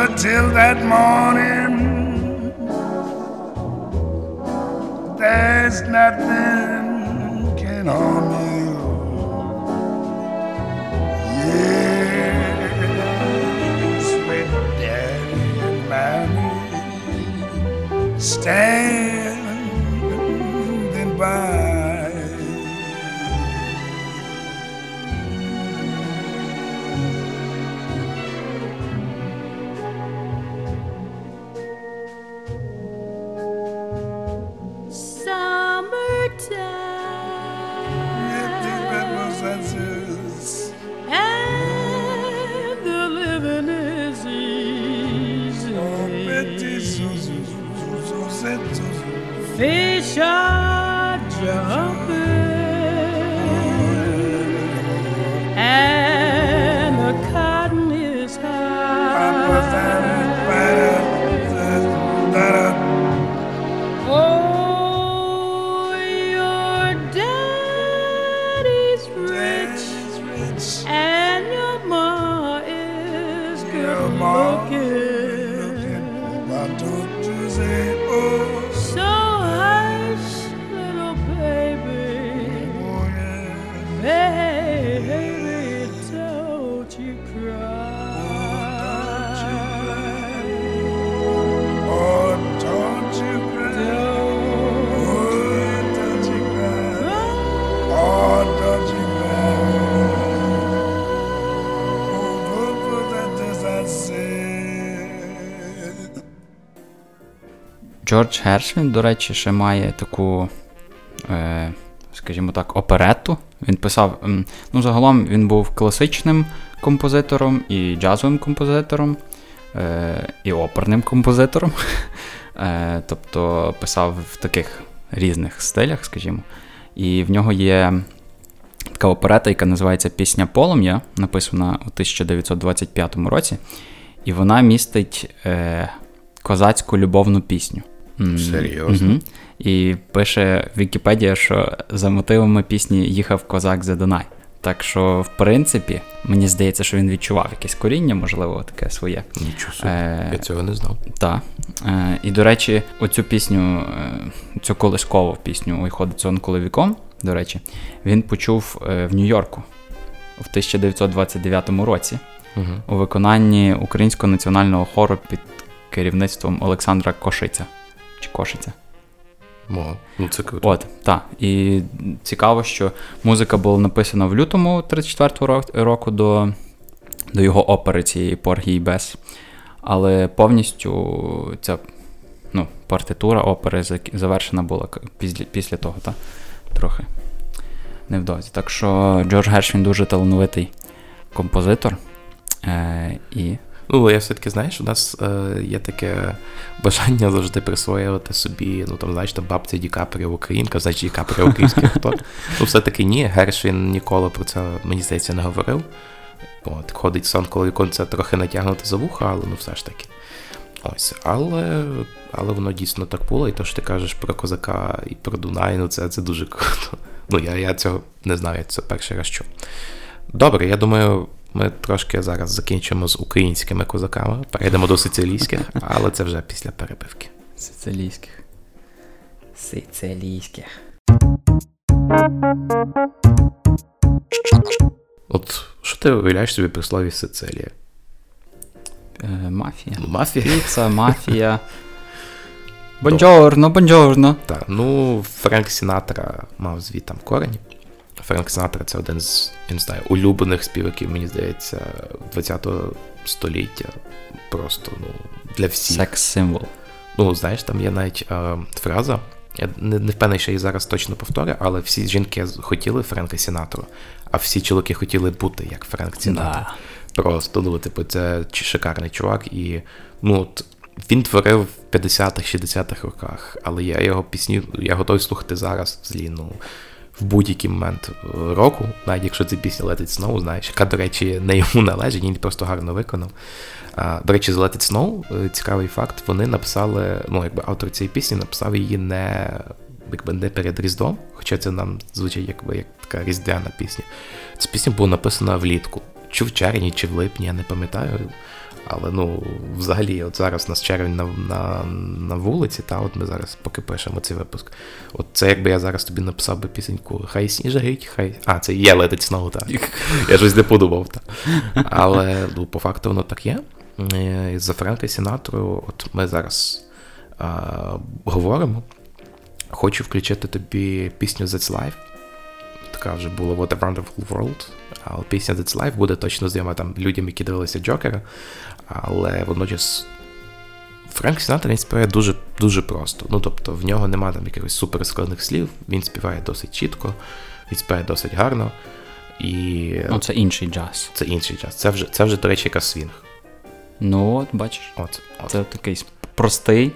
But till that morning, there's nothing can harm you. Yes, with daddy and mommy standing by. Fish are jumping and the cotton is high. Oh, your daddy's rich and your ma is good looking. Джордж Гершвін, до речі, ще має таку, скажімо так, оперетту. Він писав, ну, загалом він був класичним композитором і джазовим композитором, і оперним композитором. Тобто писав в таких різних стилях, скажімо. І в нього є така оперета, яка називається «Пісня полум'я», написана у 1925 році. І вона містить козацьку любовну пісню. Серйозно? Угу. І пише Вікіпедія, що за мотивами пісні їхав козак за Дунай. Так що, в принципі, мені здається, що він відчував якесь коріння, можливо, таке своє. Нічого собі, я цього не знав. Так. І, до речі, оцю пісню, цю колискову пісню «Ой, ходить сон коловіком», до речі, він почув в Нью-Йорку в 1929 році у виконанні Українського національного хору під керівництвом Олександра Кошиця. Чи Кошиця? Мало. Ну, це круто. От, так. І цікаво, що музика була написана в лютому 34-го року до його опери цієї «Поргії без». Але повністю ця, ну, партитура опери завершена була після того, та? Трохи невдовзі. Так що Джордж Гершвін дуже талановитий композитор. І... Ну, я все-таки, знаєш, у нас є таке бажання завжди присвоювати собі, ну, там, знаєш, там, бабця Ді Капріо українка, знаєш, Ді Капріо український автор. Ну, все-таки ні, Гершвін ніколи про це, мені здається, не говорив. От, ходить сон коловіком, це трохи натягнути за вуха, але, ну, все ж таки. Ось, але воно дійсно так було, і те, що ти кажеш про козака і про Дунай, ну, це дуже круто. Ну, я цього не знаю, я це перший раз чув. Добре, я думаю... Ми трошки зараз закінчимо з українськими козаками, перейдемо до сицилійських, але це вже після перебивки. Сицилійських. От, що ти уявляєш собі при слові Сицилія? Мафія. Мафія? Піца, мафія. Бонджорно. Так, ну, Френк Сінатра мав звідти корені. Френк Сінатра – це один з, я не знаю, улюблених співаків, мені здається, 20-го століття. Просто, ну, для всіх. Секс-символ. Ну, знаєш, там є навіть фраза, я не впевнений, що її зараз точно повторю, але всі жінки хотіли Френка Сінатру, а всі чоловіки хотіли бути як Френк Сінатра. Да. Просто, ну, типу, це шикарний чувак. І, ну, от, він творив в 50-х, 60-х роках, але я його пісні, я готовий слухати зараз взагалі, ну, в будь-який момент року, навіть якщо це пісня Let It Snow, знаєш, яка, до речі, не йому належить, він просто гарно виконав. До речі, з Let It Snow, цікавий факт, вони написали, ну, якби автор цієї пісні написав її не перед Різдвом, хоча це нам звучить якби як така різдвяна пісня. Ця пісня була написана влітку, чи в червні, чи в липні, я не пам'ятаю, Але, ну, взагалі, от зараз у нас червень на вулиці, та от ми зараз поки пишемо цей випуск. От це якби я зараз тобі написав би пісеньку «Хай сніжить, хай...» А, це є Let It Snow, так. Я щось не подумав, так. Але, ну, по факту воно так є. І за Френка Сінатру от ми зараз говоримо. Хочу включити тобі пісню «That's Life». Така вже була «What a Wonderful World». А пісня «That's Life» буде точно знайома там людям, які дивилися «Джокера». Але водночас Френк Сінатра він співає дуже просто. Ну, тобто, в нього нема там якихось суперскладних слів. Він співає досить чітко, він співає досить гарно. І... Ну, це інший джаз. Це інший джаз. Це вже, до речі, якась свінг. Ну, от, бачиш. От. Це такий простий...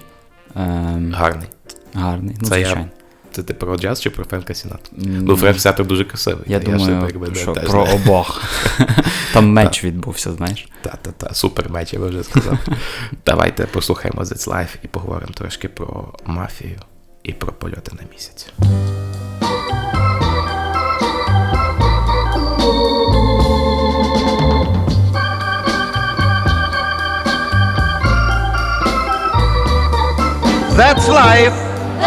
Гарний, ну, звичайно. Це ти про джаз чи про Френка Сінатру? Ну, Френк Сінатра дуже красивий. Я думаю, що про обох. Там меч відбувся, знаєш? Та-та-та, супер меч, я би вже сказав. Давайте послухаємо That's Life і поговоримо трошки про мафію і про польоти на місяць. That's life.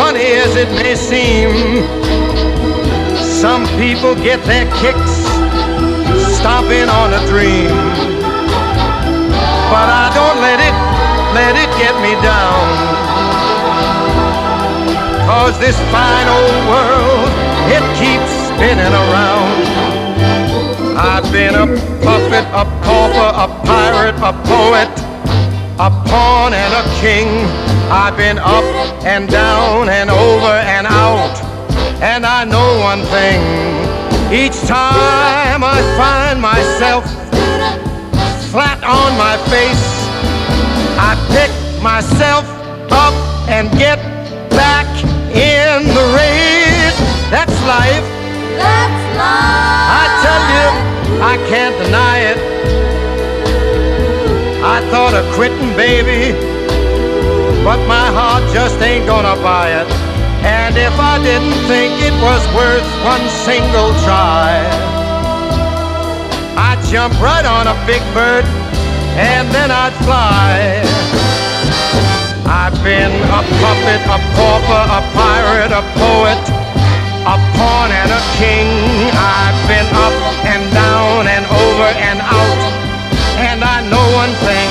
funny as it may seem, some people get their kicks stomping on a dream. But I don't let it get me down. Cause this fine old world, it keeps spinning around. I've been a puppet, a pauper, a pirate, a poet, a pawn and a king. I've been up and down and over and out. And I know one thing. Each time I find myself flat on my face, I pick myself up and get back in the race. That's life. That's life. I tell you, I can't deny it. I thought of quitting, baby, but my heart just ain't gonna buy it. And if I didn't think it was worth one single try, I'd jump right on a big bird and then I'd fly. I've been a puppet, a pauper, a pirate, a poet, a pawn and a king. I've been up and down and over and out. And I know one thing,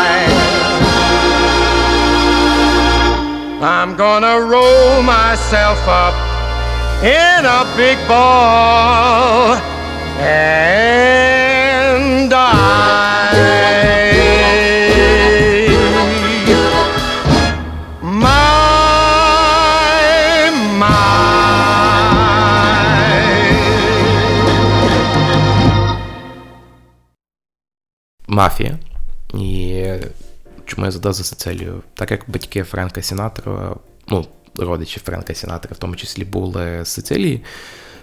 I'm gonna roll myself up in a big ball and die. My. Мафія. І чому я задав за Сицилію? Так як батьки Френка Сінатра, ну, родичі Френка Сінатра в тому числі були з Сицилії,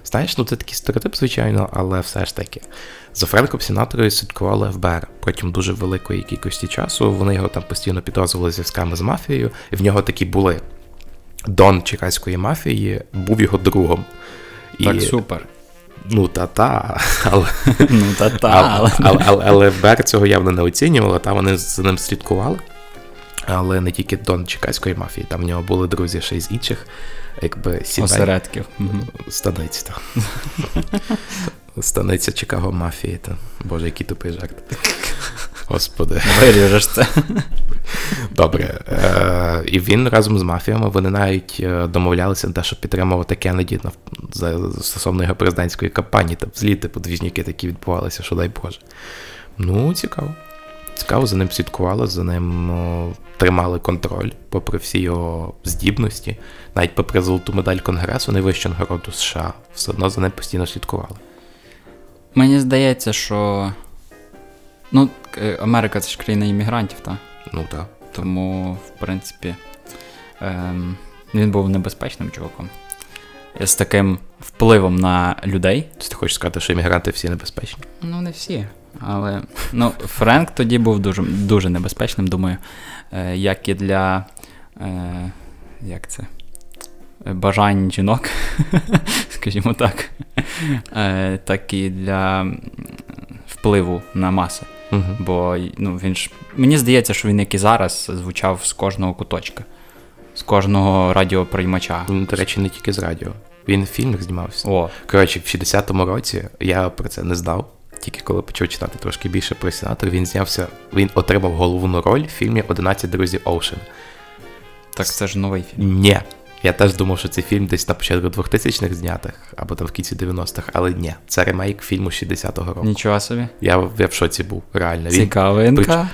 знаєш, ну це такий стереотип, звичайно, але все ж таки. За Френком Сінатрою слідкували ФБР протягом дуже великої кількості часу. Вони його там постійно підозрювали зв'язками з мафією, і в нього такі були. Дон чикаської мафії був його другом. Так, і... супер. Але ФБР цього явно не оцінювало, там вони за ним слідкували. Але не тільки Дон чикаської мафії, там в нього були друзі ще й з інших, якби сімей. Осередків. Станиці, так. Станиця Чикаго мафії, та. Боже, який тупий жарт. Господи. Виріжеш це. Добре. І він разом з мафіями, вони навіть домовлялися, щоб підтримувати Кеннеді стосовно його президентської кампанії, та взліти, подвіжники такі відбувалися, що дай Боже. Ну, цікаво. Цікаво, за ним слідкували, за ним тримали контроль, попри всі його здібності. Навіть попри золоту медаль Конгресу, найвищу нагороду США, все одно за ним постійно слідкували. Мені здається, що... Ну, Америка – це ж країна іммігрантів, так? Ну, так. Тому, в принципі, він був небезпечним чуваком. З таким впливом на людей. Ти хочеш сказати, що іммігранти всі небезпечні? Ну, не всі. Але, ну, Френк тоді був дуже, дуже небезпечним, думаю, як і для, як це, бажань жінок, скажімо так, так і для впливу на маси. Угу. Бо, ну, він ж, мені здається, що він, як і зараз, звучав з кожного куточка, з кожного радіоприймача. Ну, до речі, не тільки з радіо. Він в фільмах знімався. О. Коротше, в 60-му році, я про це не знав, тільки коли почав читати трошки більше про Сінатра, він отримав головну роль в фільмі «11 друзів Оушен». Так це ж новий фільм. Ні. Я теж думав, що цей фільм десь на початку 2000-х знятих, або там в кінці 90-х, але ні. Це ремейк фільму 60-го року. Нічого собі. Я в шоці був, реально. Цікавинка.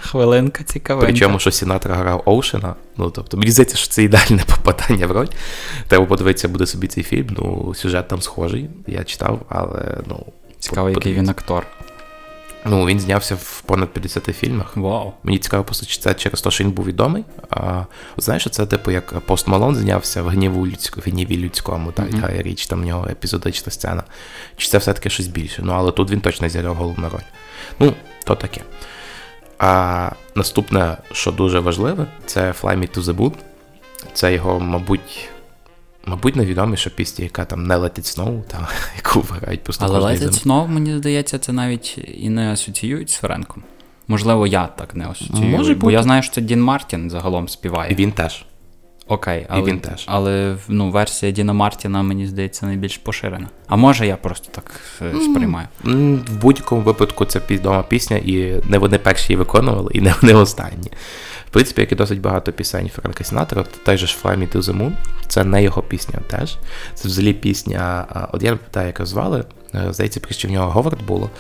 Причому, що Сінатра грав Оушена, ну, тобто, мені здається, що це ідеальне попадання в роль. Треба подивитися, буде собі цей фільм, ну, сюжет там схожий, я читав, але, ну... Цікаво, який він актор. Ну, він знявся в понад 50 фільмах. Вау. Wow. Мені цікаво, просто, чи це через те, що він був відомий. Знаєш, що це, типу, як Пост Малон знявся в «Гніві людському», та mm-hmm. річ, там в нього епізодична сцена. Чи це все-таки щось більше. Ну, але тут він точно зіграв головну роль. Ну, то таке. А наступне, що дуже важливе, це «Fly Me to the Moon». Це його, мабуть, найвідоміша пісня, яка там не «Let It Snow», там, яку виграють просто кожний. Але «Let It Snow», мені здається, це навіть і не асоціюють з Френком. Можливо, я так не асоціюю. Може бо бути. Я знаю, що це Дін Мартін загалом співає. І він теж. Окей. Але, і він теж. Але, ну, версія Діна Мартіна, мені здається, найбільш поширена. А може, я просто так сприймаю. В будь-якому випадку це відома пісня, і не вони перші її виконували, і не останні. В принципі, як і досить багато пісень Френка Сінатра, той же «Fly Me to the Moon», це не його пісня теж. Це взагалі пісня, от я не питаю, як звали, здається, що в нього Говард було.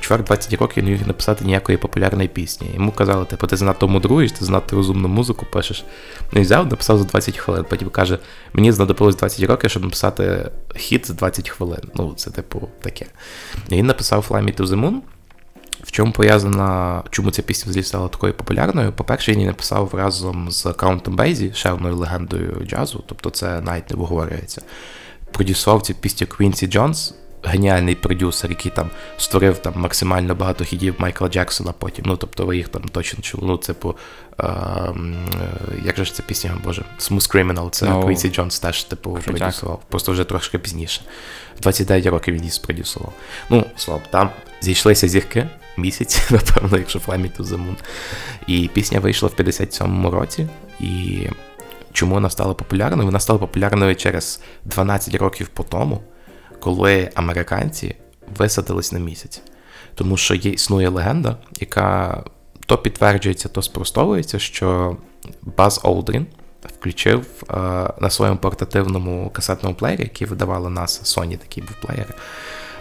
Чувак 20 років не міг написати ніякої популярної пісні. Йому казали, типу, ти занадто мудруєш, ти занадто розумну музику пишеш. Ну і взяв, написав за 20 хвилин. Потім каже, мені знадобилось 20 років, щоб написати хіт за 20 хвилин. Ну, це, типу, таке. І він написав «Fly Me to the Moon». В чому пов'язана, чому ця пісня стала такою популярною? По-перше, він її написав разом з Каунтом Бейзі, ще одною легендою джазу, тобто це навіть не обговорюється. Продюсував цю пісню Квінсі Джонс, геніальний продюсер, який там створив там максимально багато хітів Майкла Джексона потім. Ну, тобто ви їх там точно чули. Ну, типу, як же ж ця пісня, боже, Smooth Criminal, це Квінсі Джонс теж, типу, продюсував. Просто вже трошки пізніше. 29 років він її спродюсував. Ну, словом, там зійшлися зірки. Місяць, напевно, якщо «Fly Me to the Moon». І пісня вийшла в 57-му році. І чому вона стала популярною? Вона стала популярною через 12 років по тому, коли американці висадились на місяць. Тому що є, існує легенда, яка то підтверджується, то спростовується, що Баз Олдрін включив на своєму портативному касетному плеєрі, який видавала NASA, Sony такий був плеєр,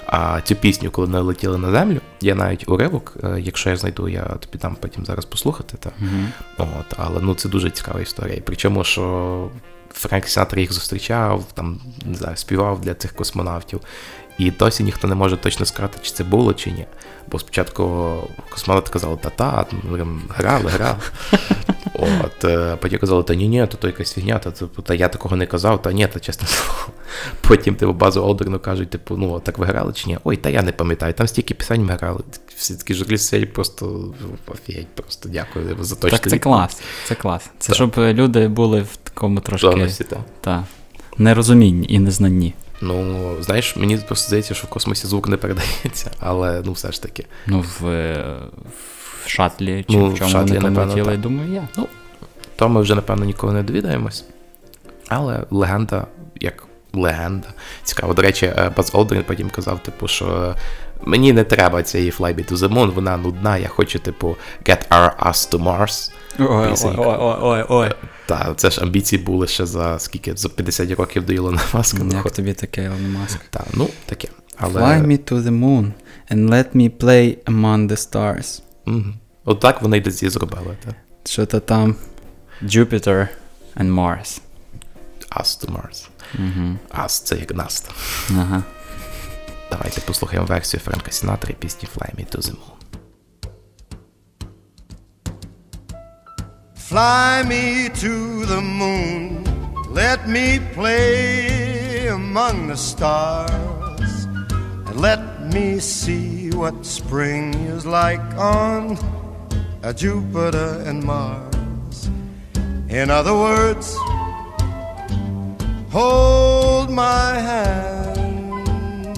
а цю пісню, коли вони летіли на землю, є навіть уривок, якщо я знайду, я тобі дам потім зараз послухати. Та. Mm-hmm. От, але ну, це дуже цікава історія. Причому, що Френк Сінатра їх зустрічав, там, не знаю, співав для цих космонавтів. І досі ніхто не може точно сказати, чи це було, чи ні. Бо спочатку космонавт казав, та-та, грали. От, потім казали, та ні-ні, то якась фігня, та я такого не казав, та ні, та чесно слово. Потім типу, Базу Олдерну кажуть, типу, ну, так ви грали чи ні? Ой, та я не пам'ятаю, там стільки пісень ми грали. Всі такі журналісти просто офігеть, просто дякую за точку. Так, це клас. Це щоб люди були в такому трошки доносі, та, нерозумінні і незнанні. Ну, знаєш, мені просто здається, що в космосі звук не передається, але, ну, все ж таки. Ну, в шатлі чи в чому вони полетіли, думаю, я. Ну, то ми вже, напевно, ніколи не довідаємось. Але легенда, як легенда. Цікаво, до речі, Баз Олдрін потім казав, типу, що Мені не треба цієї Fly Me to the Moon, вона нудна, я хочу, типу, Get Our Ass to Mars. Ой. Та, це ж амбіції були ще за скільки? За 50 років до Ілона Маска. Як тобі таке, Ілон Маск? Та, ну, таке. Але... Fly me to the moon and let me play among the stars. Mm-hmm. Отак вони й десь зробили, так? Що-то там Jupiter and Mars. Us to Mars. Mm-hmm. Us – це як нас. Ага. Давайте послухаємо версію Френка Сінатри пісні Fly Me to the Moon. Fly me to the moon, let me play among the stars, and let me see what spring is like on Jupiter and Mars. In other words, hold my hand.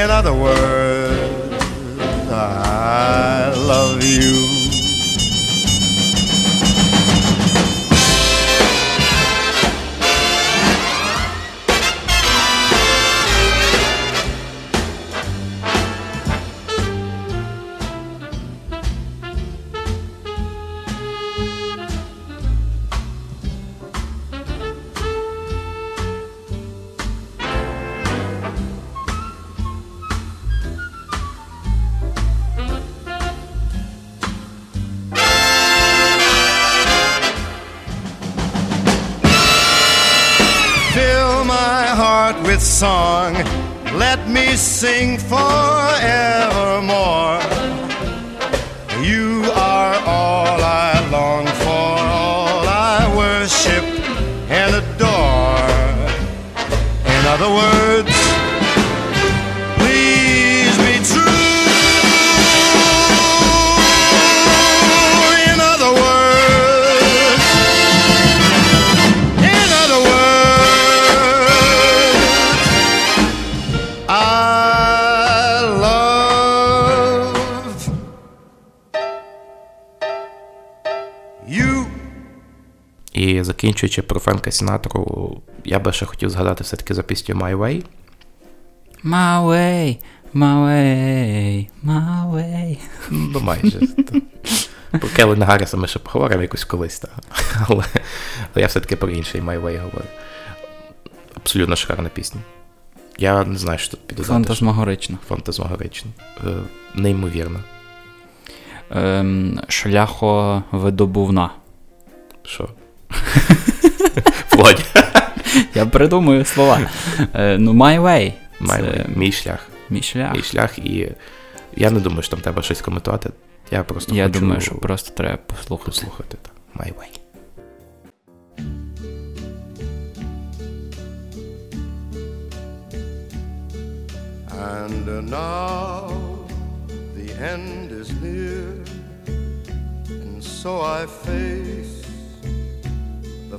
In other words, I love you. Song, let me sing forevermore. You are all I long for, all I worship and adore. In other words, please be true. In other words, in other words, І закінчуючи про Френка Сінатру, я би ще хотів згадати все-таки за пісню My Way. My Way, My Way, My Way. Ну, майже. Про Келліна Гарріса ми ще поговоримо якось колись, так. Але я все-таки про інший My Way говорю. Абсолютно шикарна пісня. Я не знаю, що тут підозрати. Фантазмагорично. Фантазмагорично. Неймовірно. Шляховидобувна. Що? Володя. Я придумую слова. Ну, my way. My way. Мій шлях. Мій шлях. Мій шлях. І я не думаю, що там треба щось коментувати. Я просто хочу... Я думаю, що просто треба послухати. Послухати, так. My way. And now the end is near, and so I face the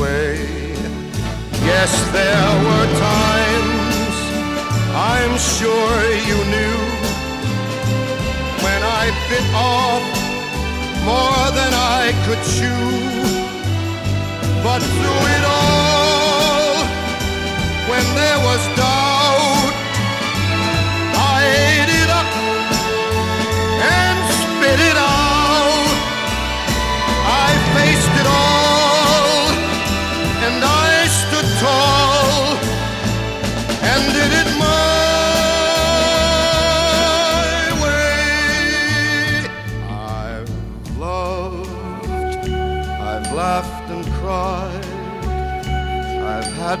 way. Yes, there were times I'm sure you knew when I bit off more than I could chew, but through it all, when there was doubt, I ate it up and spit it out. I faced it all and I stood tall and did it my way. I've loved, I've laughed, I've had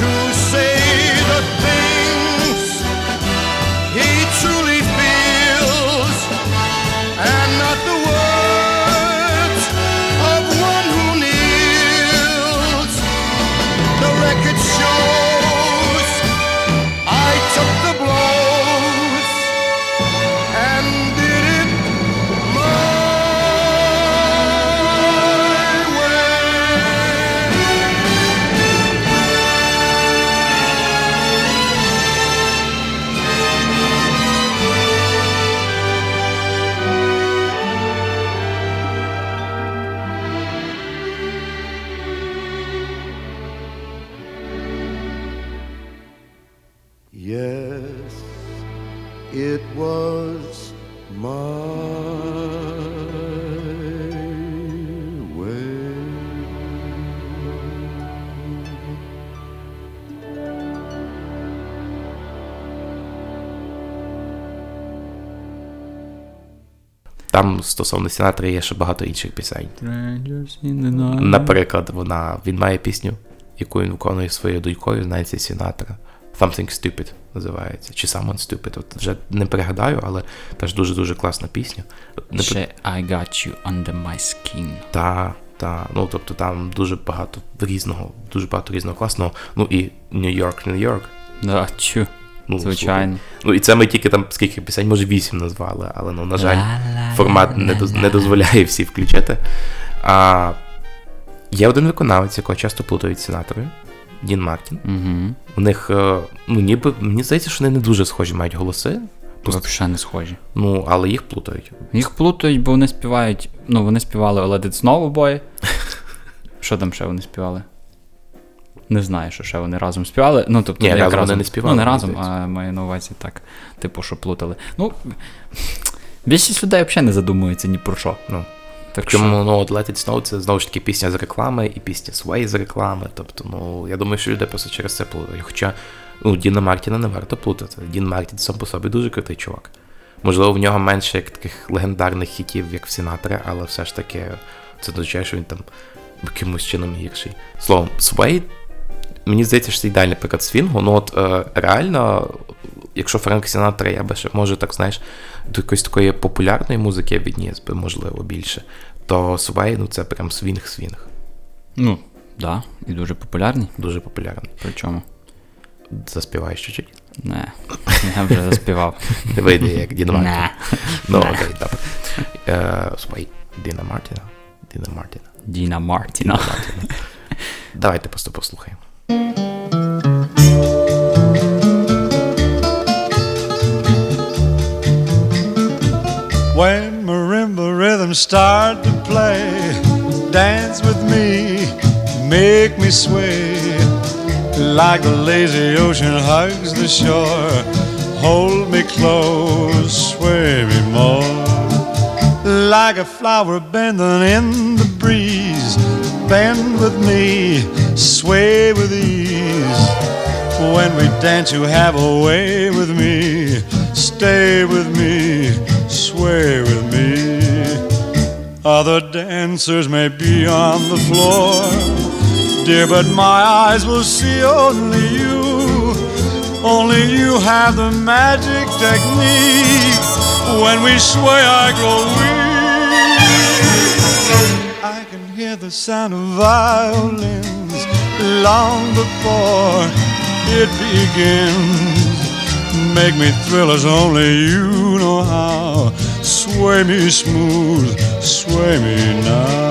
to say the thing truly feels, and not the words of one who kneels. The record shows I took the blows and did it my way. Yes, it was my way. Там стосовно Сінатри є ще багато інших пісень. Наприклад, він має пісню, яку він виконує своєю донькою, Ненсі Сінатра. Something Stupid називається, чи Someone Stupid, от вже не пригадаю, але теж дуже-дуже класна пісня. Ще I Got You Under My Skin. Та, ну тобто там дуже багато різного класного, ну і Нью-Йорк. Да, чу, ну, звичайно. Ну і це ми тільки там, скільки пісень, може 8 назвали, але, ну, на жаль, формат не дозволяє всі включити. А є один виконавець, якого часто плутають Сінатрою, Дін Мартін. Угу. У них, ну, ніби, мені здається, що вони не дуже схожі мають голоси. Взагалі не схожі. Ну, але їх плутають. Їх плутають, бо вони співають, ну, вони співали Let It Snow обоє. Що там ще вони співали? Не знаю, що ще вони разом співали. Ну, тобто, ні, разом вони не співали. Ну, не разом, а маю на увазі так, типу, що плутали. Ну, більшість людей взагалі не задумується ні про що. Ну. Чому, ну, Let It Snow – це, знову ж таки, пісня з реклами і пісня Sway з реклами. Тобто, ну, я думаю, що люди просто через це плутають. Хоча, ну, Діна Мартіна не варто плутати. Дін Мартін сам по собі дуже крутий чувак. Можливо, в нього менше як таких легендарних хітів, як в Сінатри, але все ж таки це означає, що він там якимось чином гірший. Словом, Sway, мені здається, що це ідеальний приклад свінгу. Ну, от реально, якщо Френк Сінатра, я би ще, може, так, знаєш, до якоїсь такої популярної музики відніс би, можливо, більше, то Sway, ну, це прям свінг-свінг. Ну, да, і дуже популярний. Причому? Заспіваєш чуть-чуть? Не, я вже заспівав. Вийде як Дін Мартін. Ну, окей, добре. Sway Діна Мартіна. Діна Мартіна. Давайте просто послухаємо. When marimba rhythms start to play, dance with me, make me sway. Like the lazy ocean hugs the shore, hold me close, sway me more. Like a flower bending in the breeze, bend with me, sway with ease. When we dance you have a way with me, stay with me, sway with me. Other dancers may be on the floor, dear, but my eyes will see only you. Only you have the magic technique. When we sway, I grow weak. I can hear the sound of violins long before it begins. Make me thrill as only you know how. Sway me smooth, sway me now.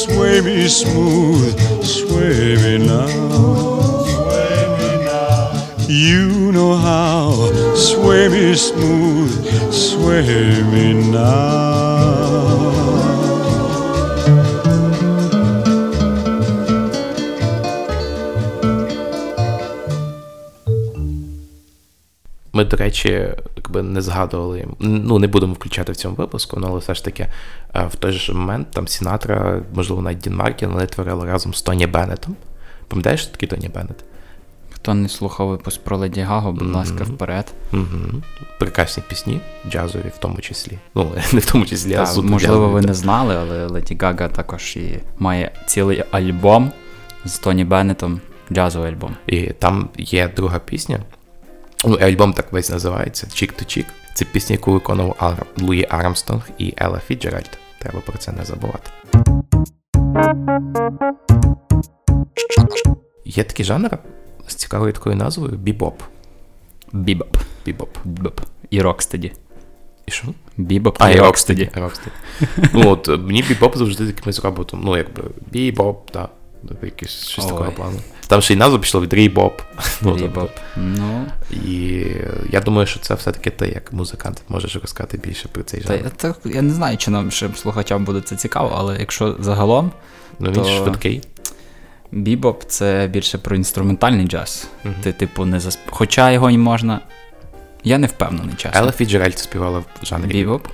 Sway me smooth, sway me now. Sway me now. You know how. Sway me smooth, sway me now. Ми, до речі, якби не згадували, ну, не будемо включати в цьому випуску, але все ж таки в той же момент там Сінатра, можливо, навіть Дін Мартін, вони творили разом з Тоні Беннетом. Пам'ятаєш, що такий Тоні Беннет? Хто не слухав випуск про Леді Гагу, будь ласка, вперед. Прекрасні пісні, джазові в тому числі. Ну, не в тому числі, а суто. Можливо, ви не знали, але Леді Гага також і має цілий альбом з Тоні Беннетом, джазовий альбом. І там є друга пісня. Ну, альбом так весь називається «Cheek to Cheek». Це пісня, яку виконував Луї Армстронг і Елла Фіцджеральд. Треба про це не забувати. Є такий жанр з цікавою такою назвою бібоп. Бібоп. І рокстеді. І що? Бібоп і рокстеді. Ну от, мені бібоп завжди якимось роботом. Ну, якби бібоп, так. Якісь щось такого плану. Там ще й назва пішла від Рей Боб. Ну. І я думаю, що це все-таки ти, як музикант, можеш розказати більше про цей жанр. Я не знаю, чи нам ще слухачам буде це цікаво, але якщо загалом, ну, він швидкий. Бібоп – це більше про інструментальний джаз. Ти, типу, не заспіваєш. Хоча його і можна... Я не впевнений, чесно. Елла Фіцджеральд співала в жанрі бібоп.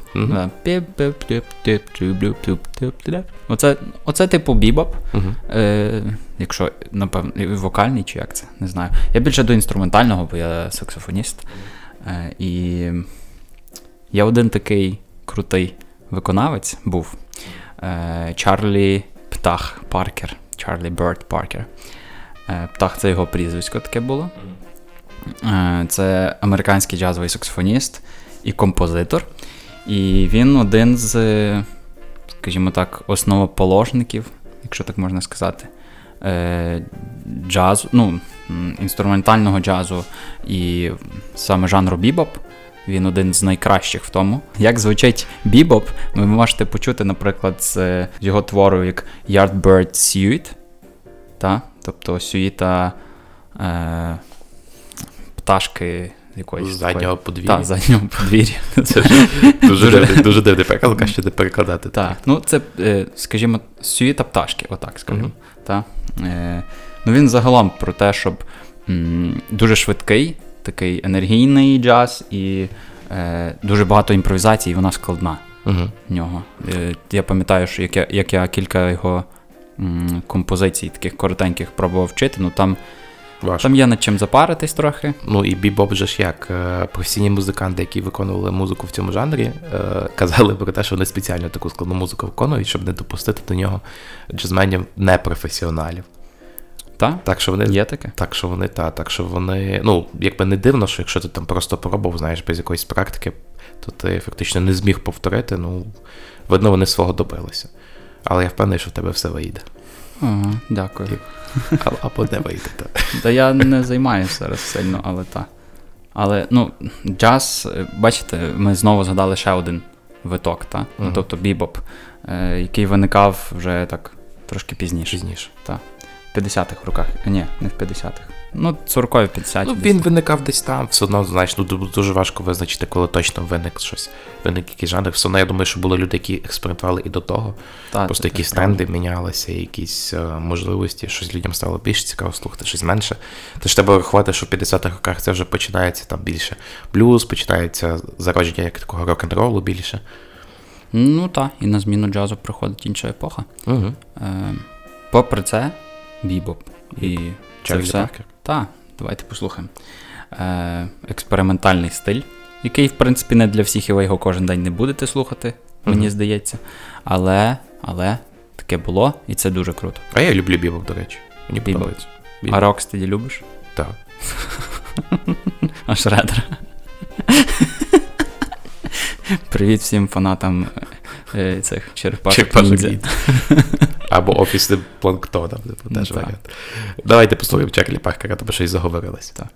Оце типу бібоп. Якщо, напевно, вокальний чи як це, не знаю. Я більше до інструментального, бо я саксофоніст. І я один такий крутий виконавець був. Чарлі Птах Паркер. Чарлі Берд Паркер. Птах – це його прізвисько таке було. Це американський джазовий саксофоніст і композитор. І він один з, скажімо так, основоположників, якщо так можна сказати, джазу, ну, інструментального джазу і саме жанру бібоп. Він один з найкращих в тому. Як звучить бібоп, ви можете почути, наприклад, з його твору як Yardbird Suite, тобто сюїта пташки якоїсь. Заднього подвір'я. Так, заднього подвір'я. Це дуже дивний переклад, краще не перекладати. Так, ну це, скажімо, сюїта пташки, отак, скажімо. Ну він загалом про те, щоб дуже швидкий, такий енергійний джаз і дуже багато імпровізацій, і вона складна в нього. Я пам'ятаю, що як я кілька його композицій таких коротеньких пробував вчити, ну там є над чим запаритись трохи. Ну і бібоп же ж як професійні музиканти, які виконували музику в цьому жанрі, казали про те, що вони спеціально таку складну музику виконують, щоб не допустити до нього джазменів непрофесіоналів. Та? Так, що вони, ну, якби не дивно, що якщо ти там просто пробував, знаєш, без якоїсь практики, то ти фактично не зміг повторити, ну, видно, вони свого добилися. Але я впевнений, що в тебе все вийде. Ага, дякую. Або не вийде, так. Та я не займаюся зараз сильно, але так. Але, ну, джаз, бачите, ми знову згадали ще один виток, так? Ну, тобто бібоп, який виникав вже так трошки пізніше. Так. 50-х роках. Ні, не в 50-х. Ну, 40-й, 50-х. Ну, він виникав десь там. Все одно, знаєш, ну, дуже важко визначити, коли точно виник щось. Виник якийсь жанр. Все одно, я думаю, що були люди, які експериментували і до того. Просто якісь тренди мінялися, якісь можливості, щось людям стало більш цікаво слухати, щось менше. Тож треба врахувати, що в 50-х роках це вже починається там більше блюз, починається зародження як такого рок-н-ролу більше. Ну, так. І на зміну джазу приходить інша епоха. Угу. Попри це, бібоп і Чарлі Паркер. Так, давайте послухаємо. Експериментальний стиль, який, в принципі, не для всіх, і ви його кожен день не будете слухати, мені здається. Але таке було, і це дуже круто. А я люблю бібоп, до речі. Мені подобається. А рокстеді любиш? Так. А Шредера? Привіт всім фанатам цих черепашок-ніндзя. Або офісним планктоном. Давайте послухаємо Чарлі Паркера, тому що і заговорились. Так.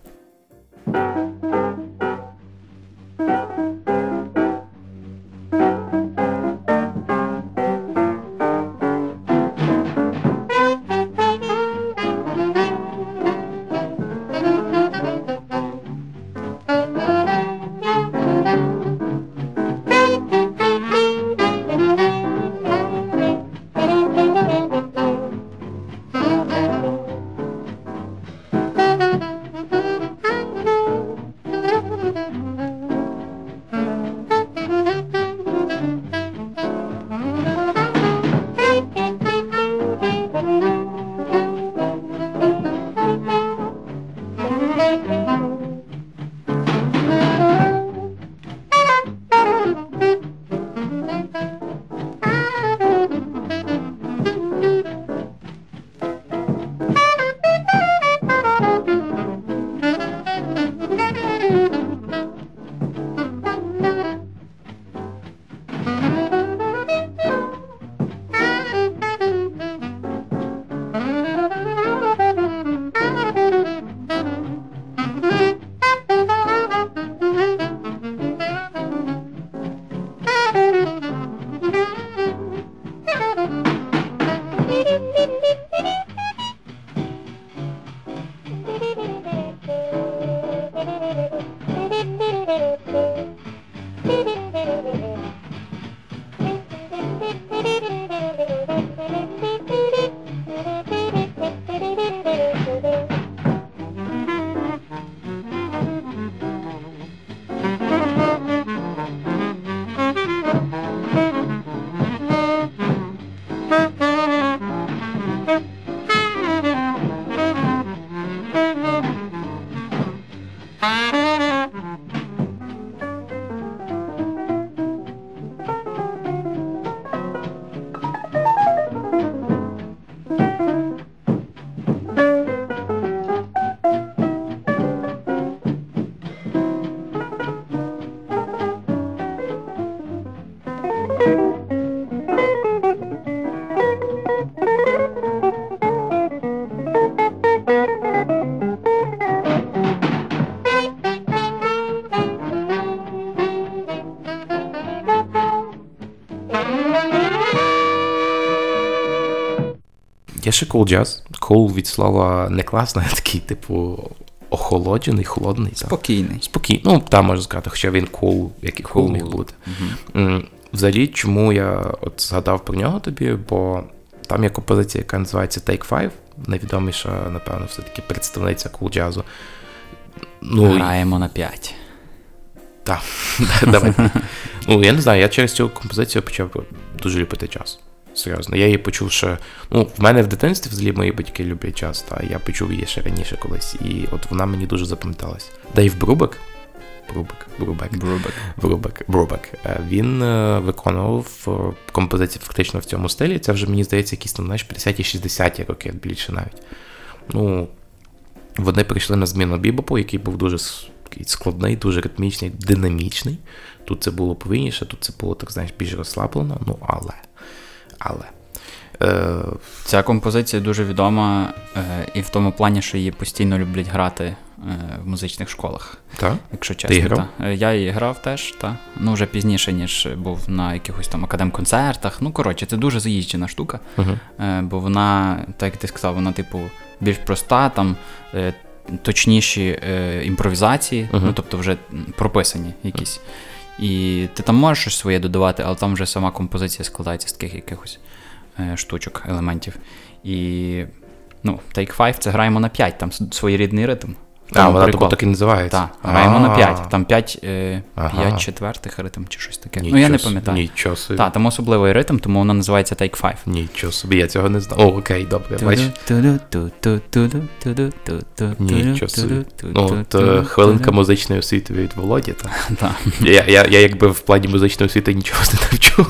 Ще cool jazz. Cool від слова не класно, такий, типу, охолоджений, холодний. Спокійний. Спокійний. Ну, там можна сказати, хоча він cool, який cool міг бути. Mm-hmm. Взагалі, чому я от згадав про нього тобі, бо там є композиція, яка називається Take Five, найвідоміша, напевно, все-таки представниця кул-джазу. Ну, граємо на 5. Так, давай. Ну, я не знаю, я через цю композицію почав дуже любити джаз. Серйозно, я її почув ще... Ну, в мене в дитинстві, взагалі, мої батьки люблять джаз, та я почув її ще раніше колись, і от вона мені дуже запам'яталась. Дейв Брубек, Брубек. Він виконував композиції фактично в цьому стилі. Це вже, мені здається, якісь там, знаєш, 50-60-ті роки, більше навіть. Ну, вони прийшли на зміну бібопу, який був дуже складний, дуже ритмічний, динамічний. Тут це було повільніше, тут це було, так, знаєш, більш розслаблено, ну, але. Ця композиція дуже відома і в тому плані, що її постійно люблять грати в музичних школах. Так? Якщо чесно. Ти грав? Я її грав теж, так. Ну, вже пізніше, ніж був на якихось там академконцертах. Ну, коротше, це дуже заїжджена штука, бо вона, так як ти сказав, вона, типу, більш проста, там точніші імпровізації, ну, тобто вже прописані якісь. І ти там можеш щось своє додавати, але там вже сама композиція складається з таких якихось штучок, елементів. І, ну, Take Five – це граємо на 5, там своєрідний ритм. А, вона так і називається? Так, граємо на 5, там 5 четвертих ритм чи щось таке. Ну, я не пам'ятаю. Нічого собі. Так, там особливий ритм, тому вона називається Take Five. Нічого собі, я цього не знав. О, окей, добре, бачиш. Нічого собі. Ну, от хвилинка музичної освіти від Володі, так? Я якби в плані музичної освіти нічого не навчу.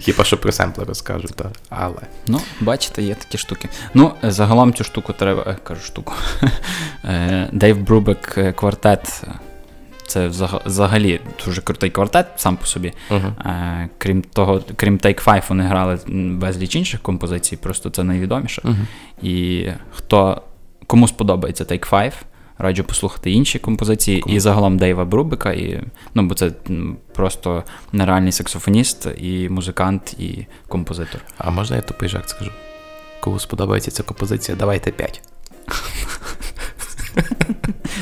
Хіба що про семпли розкажу, так. Але. Ну, бачите, є такі штуки. Ну, загалом цю штуку треба... Кажу, штуку. Дейв Брубек квартет, це взагалі дуже крутий квартет сам по собі. Uh-huh. Крім Take Five, вони грали безліч інших композицій, просто це найвідоміше. Uh-huh. І кому сподобається Take Five, раджу послухати інші композиції і загалом Дейва Брубека, і, ну, бо це просто нереальний саксофоніст, і музикант, і композитор. А можна я тупий жарт скажу? Кому сподобається ця композиція, давайте 5.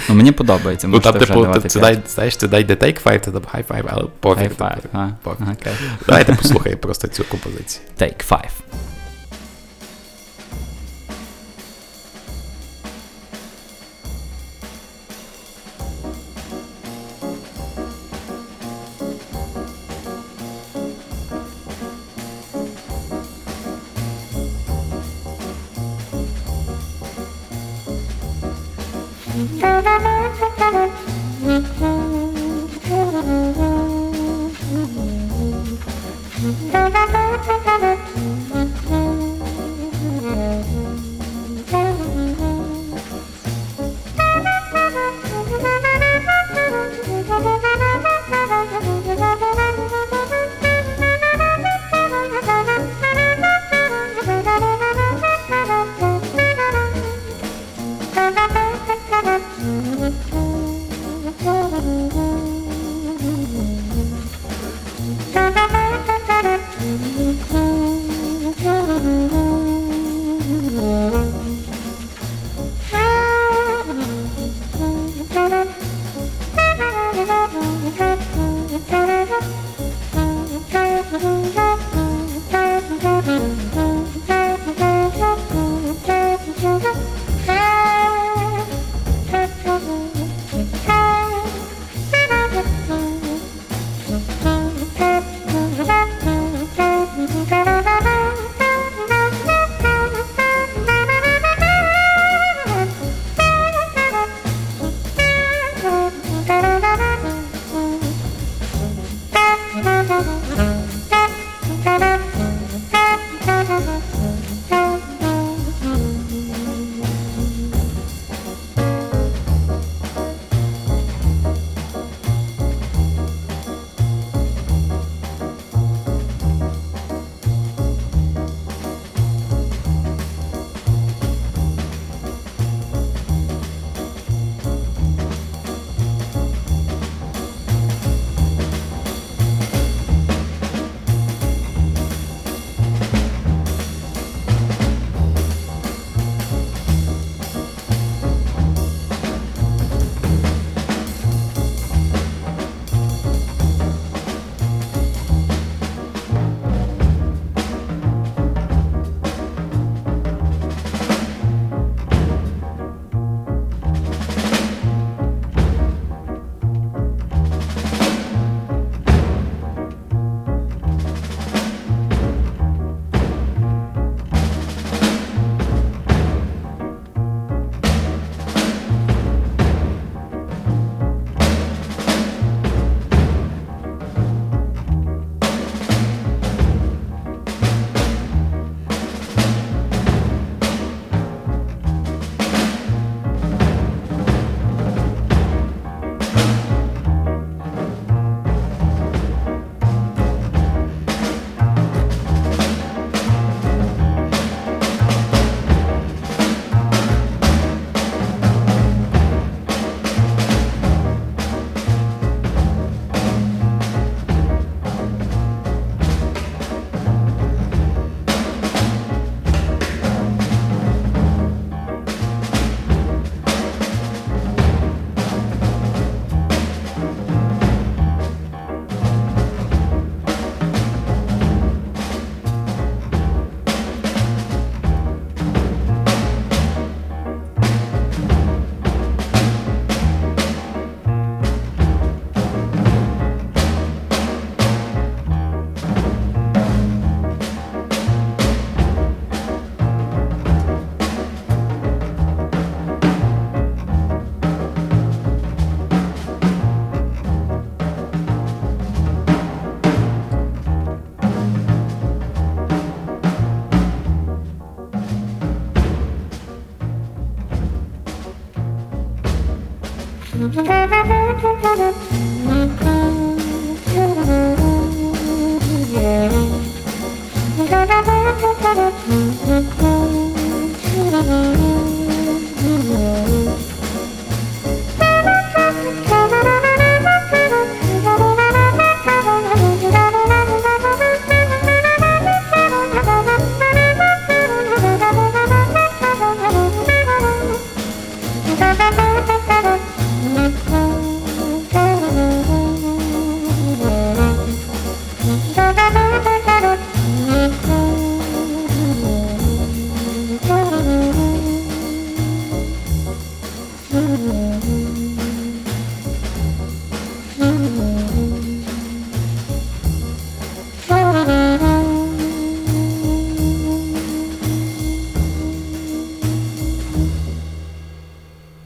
Ну, мені подобається, можете вже давати 5. Знаєш, ти дайде Take Five, ти дам High Five, але пофіг. High Five, окей. Давайте послухаємо просто цю композицію. Take Five.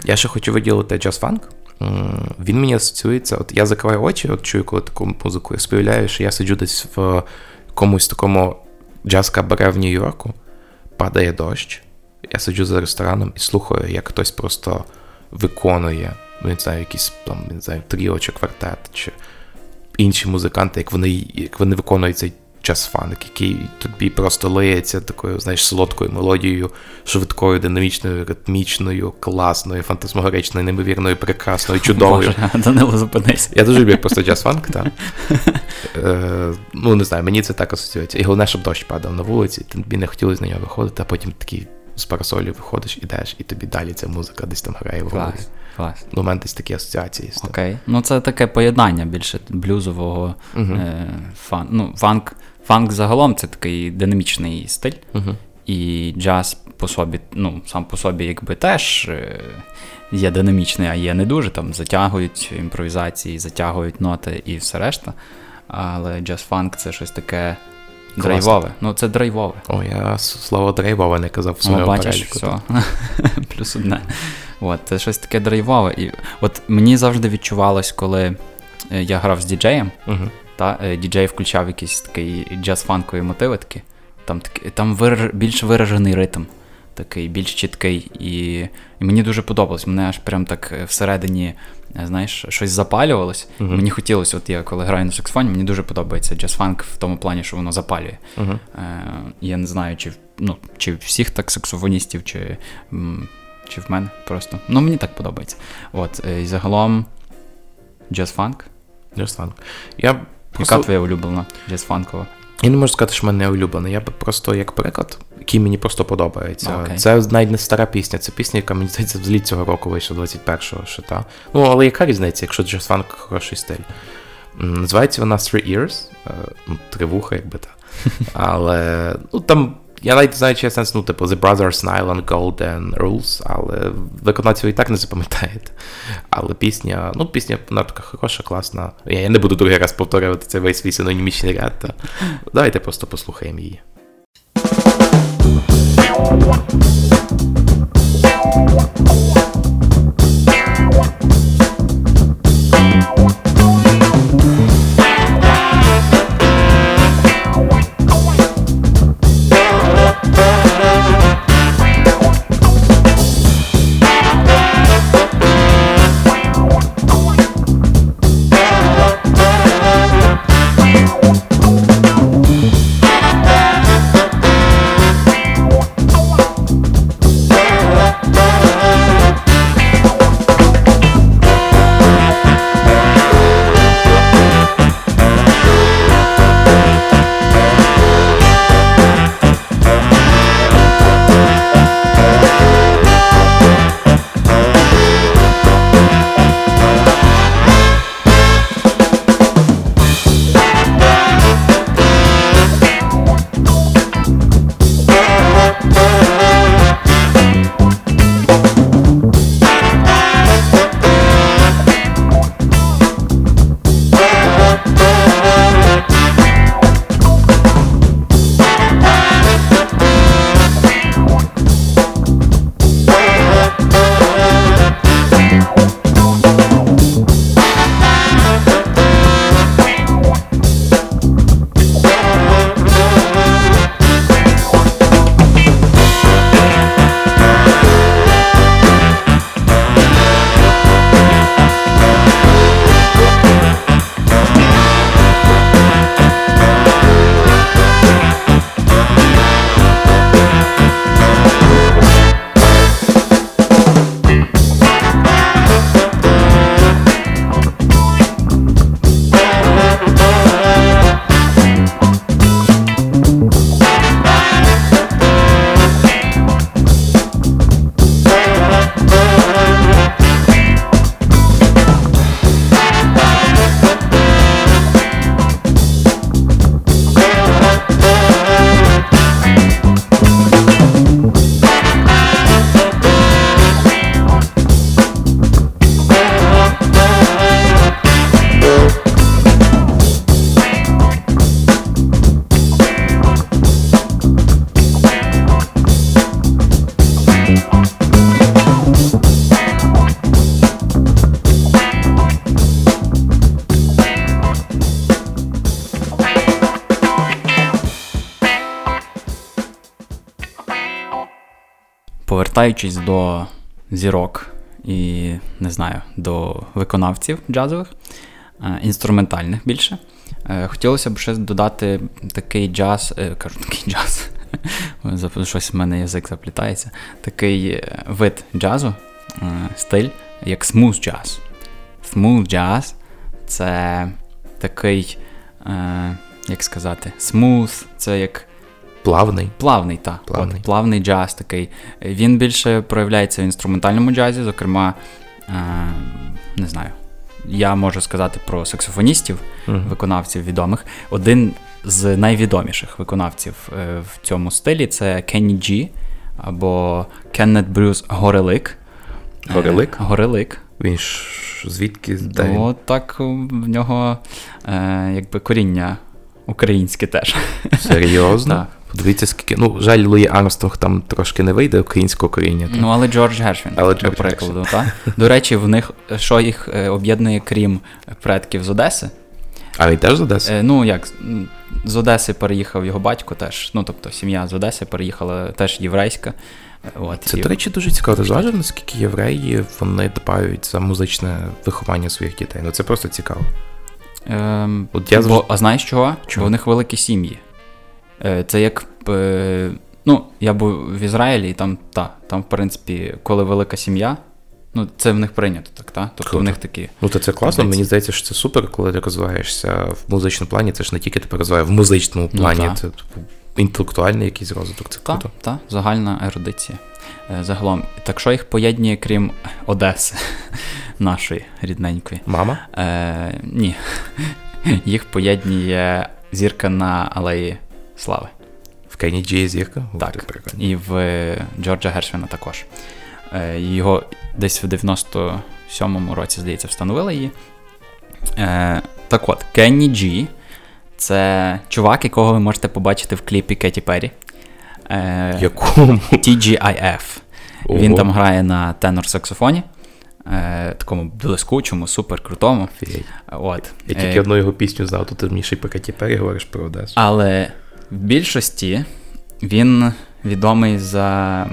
Я ще хочу виділити джаз-фанк. Він мені асоціюється, от я закриваю очі, от чую, коли таку музику я співляю, що я сиджу десь в комусь такому джаз-кабаре в Нью-Йорку, падає дощ, я сиджу за рестораном і слухаю, як хтось просто виконує, ну, не знаю, якийсь там, не знаю, тріо чи квартет, чи інші музиканти, як вони виконують цей джаз-фанк, який тобі просто лиється такою, знаєш, солодкою мелодією, швидкою, динамічною, ритмічною, класною, фантасмагоричною, неймовірною, прекрасною, чудовою. Боже, Данило, зупинись. Я дуже люблю просто джаз-фанк, так. Ну, не знаю, мені це так асоціюється. І головне, щоб дощ падав на вулиці, тобі не хотілося на нього виходити, а потім такий з парасолі виходиш, ідеш, і тобі далі ця музика десь там грає в голові. Клас. У мене десь такі асоціації. Окей. Ну, це таке поєднання більше блюзового фанк. Фанк загалом це такий динамічний стиль, і джаз по собі, ну, сам по собі якби теж є динамічний, а є не дуже, там затягують імпровізації, затягують ноти і все решта, але джаз-фанк це щось таке драйвове. Ну, це драйвове. О, я слово драйвове не казав в своєму переліку. Все. Плюс одне. От, це щось таке драйвове. І от мені завжди відчувалось, коли я грав з діджеєм, діджей включав якісь такі джаз-фанкові мотиви такі. Там більш виражений ритм, такий, більш чіткий. І мені дуже подобалось. Мене аж прям так всередині, знаєш, щось запалювалось. Uh-huh. Мені хотілося, от я коли граю на саксофоні, мені дуже подобається джаз-фанк в тому плані, що воно запалює. Uh-huh. Я не знаю, чи всіх так саксофоністів, чи в мене просто. Ну, мені так подобається. От, і загалом джаз-фанк. Джаз-фанк. Яка твоя улюблена джаз-фанкова? Я не можу сказати, що в мене улюблена. Я би просто, як приклад, який мені просто подобається. Okay. Це навіть не стара пісня. Це пісня, яка, мені здається, взагалі цього року вийшла, 21-го ще, та. Ну, але яка різниця, якщо джаз-фанк – хороший стиль? Називається вона Three Ears. Три вуха, якби, та. Але, ну, там, я навіть знаю, чи є сенс, ну, типу, The Brothers, Nylon, Golden Rules, але виконавців і так не запам'ятаєте. Але пісня, вона така хороша, класна. Я не буду другий раз повторювати цей весь свій синонімічний ряд. Та... Давайте просто послухаємо її. повертаючись до зірок і, не знаю, до виконавців джазових, інструментальних більше, хотілося б ще додати такий джаз, щось в мене язик заплітається, такий вид джазу, стиль, як смуз джаз. Смуз джаз – це такий, як сказати, смуз, це як... Плавний. Плавний джаз такий. Він більше проявляється в інструментальному джазі, зокрема, не знаю, я можу сказати про саксофоністів, виконавців відомих. Один з найвідоміших виконавців в цьому стилі – це Кенні Джі або Кеннет Брюс Горелик. Горелик. Він звідки? О, так в нього якби коріння українське теж. Серйозно? Так. Подивіться, скільки... жаль, Луї Армстронг там трошки не вийде українського коріння. Так? Але Джордж Гершвін, до прикладу. До речі, в них, що їх об'єднує, крім предків з Одеси? А він теж з Одеси? З Одеси переїхав його батько теж, тобто сім'я з Одеси переїхала, теж єврейська. Це, до речі, дуже цікаво розважено, наскільки євреї вони дбають за музичне виховання своїх дітей. Це просто цікаво. А знаєш чого? Бо в них великі сім'ї. Це як, я був в Ізраїлі, і там, в принципі, коли велика сім'я, це в них прийнято, так? Тобто в них такі... це класно, традиції. Мені здається, що це супер, коли ти розвиваєшся в музичному плані, це ж не тільки ти розвиваєшся в музичному плані, це інтелектуальний якийсь розвиток, це круто. Так, загальна ерудиція загалом. Так що їх поєднує, крім Одеси, нашої рідненької? Мама? Ні. Їх поєднує зірка на алеї Слави. В Кенні Джі зірка? Так. І в Джорджа Гершвіна також. Його десь в 97-му році, здається, встановили її. Так от, Кенні Джі – це чувак, якого ви можете побачити в кліпі Кеті Перрі. Якому? TGIF. Ого. Він там грає на тенор-саксофоні. Такому блискучому, суперкрутому. Я тільки одну його пісню знав, то ти мені ще й по Кеті Перрі говориш про Одесу. Але... В більшості він відомий за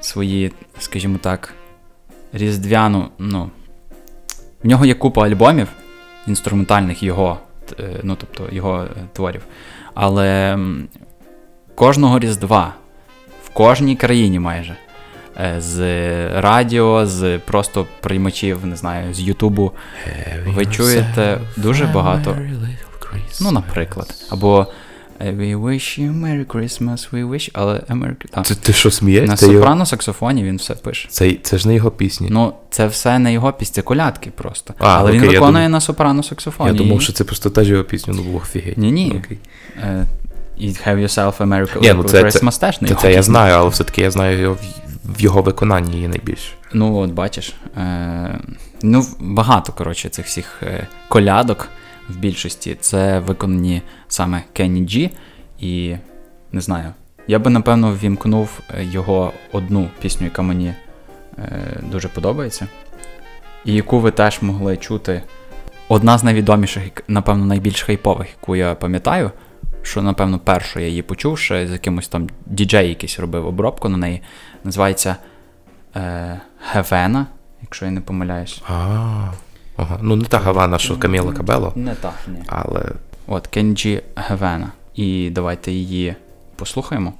свої, скажімо так, різдвяну, в нього є купа альбомів інструментальних його, тобто його творів, але кожного Різдва в кожній країні майже, з радіо, з просто приймачів, не знаю, з Ютубу, ви чуєте дуже багато, наприклад, або We wish you Merry Christmas, we wish... Але America... Ти що, смієш? На сопрано-саксофоні він все пише. Це ж не його пісні. Це все не його пісні, це колядки просто. Але він виконує на сопрано-саксофоні. Я думав, що це просто теж його пісня, офігеть. Ні. Have yourself a Merry Christmas теж не його. Це я знаю, але все-таки я знаю його в його виконанні її найбільше. Бачиш. Багато, цих всіх колядок. В більшості це виконані саме Кенні Джі, і не знаю, я би напевно ввімкнув його одну пісню, яка мені дуже подобається, і яку ви теж могли чути. Одна з найвідоміших, напевно, найбільш хайпових, яку я пам'ятаю, що, напевно, першу я її почув, ще з якимось там діджей якийсь робив обробку на неї, називається Havana, якщо я не помиляюсь. Ага. Не та Гавана, що Каміла Кабело. Не та, ні. Але... От, Кенджі Гавана. І давайте її послухаємо.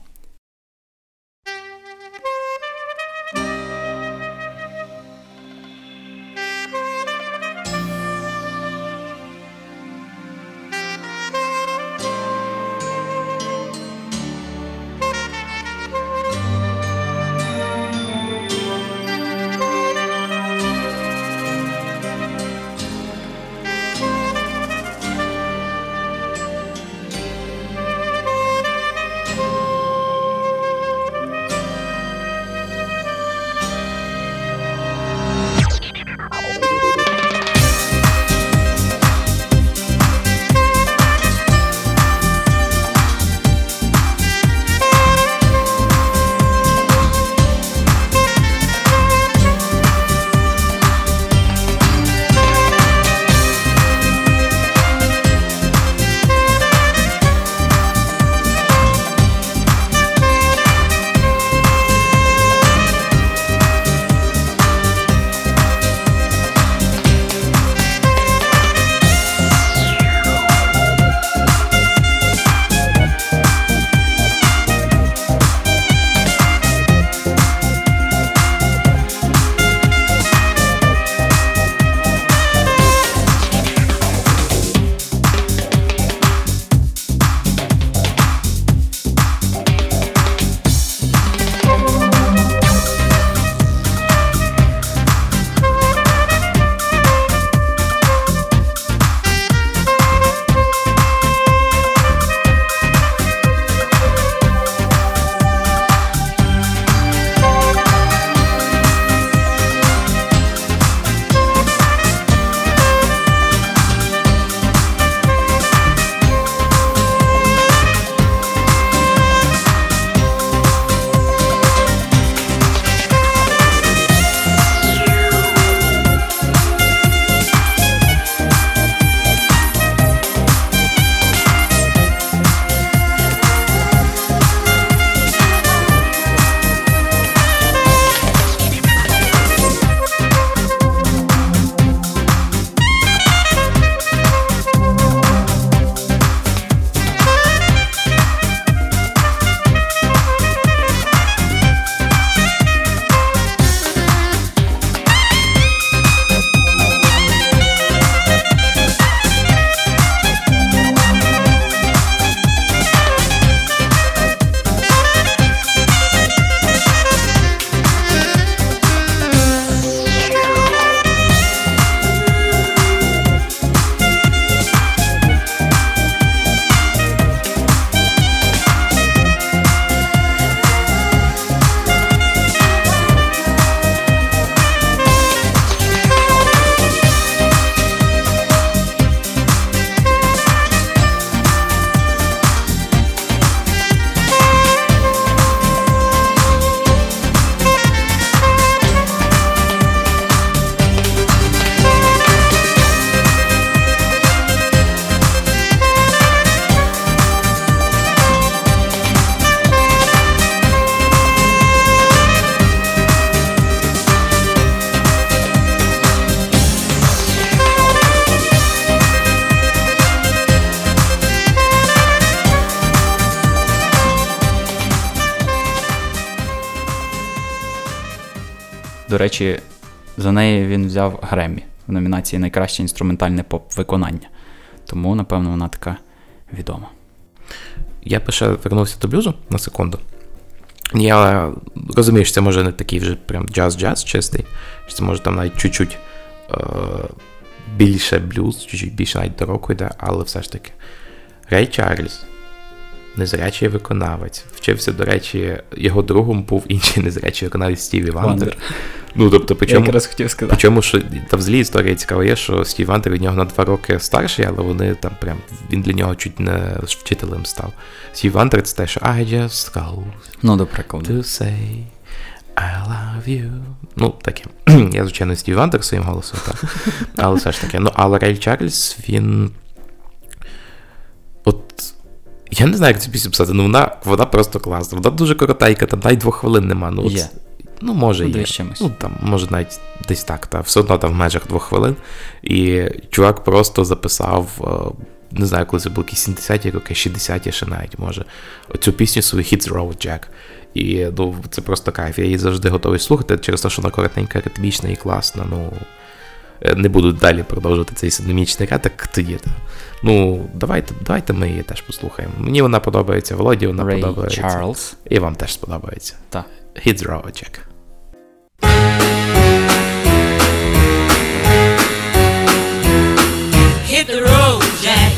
До речі, за неї він взяв Греммі в номінації «Найкраще інструментальне поп-виконання». Тому, напевно, вона така відома. Я ще вернувся до блюзу на секунду. Я розумію, що це може не такий вже прям джаз-джаз чистий, що це може там навіть чуть-чуть більше блюз, чуть-чуть більше навіть до року йде, але все ж таки. Рей Чарльз, незрячий виконавець, вчився, до речі, його другом був інший незрячий виконавець Стіві Вандер. Ну, тобто, причому, що та взагалі історія цікава є, що Стіві Вандер від нього на 2 роки старший, але вони там прям, він для нього чуть не вчителем став. Стіві Вандер це те, що I just called to say I love you. Ну, таке. Я, звичайно, Стіві Вандер своїм голосом, так. Але все ж таке. Ну, але Рей Чарльз, він... От... Я не знаю, як цю пісню писати, але вона просто класна. Вона дуже коротенька, там навіть 2 хвилин нема. Ну, от, ну може є. Ну, там, може навіть десь так, та все одно там в межах 2 хвилин. І чувак просто записав, не знаю, коли це було, якісь 70-ті роки, 60-ті ще навіть, може, оцю пісню свою Hit the Road Jack. І, ну, це просто кайф. Я її завжди готовий слухати через те, що вона коротенька, ритмічна і класна, ну... Не буду далі продовжувати цей синемічний ретик, то є. Ну, давайте ми її теж послухаємо. Мені вона подобається, Володі вона Ray подобається. Рей Чарльз. І вам теж сподобається. Так. Hit the road, Jack. Hit the road, Jack.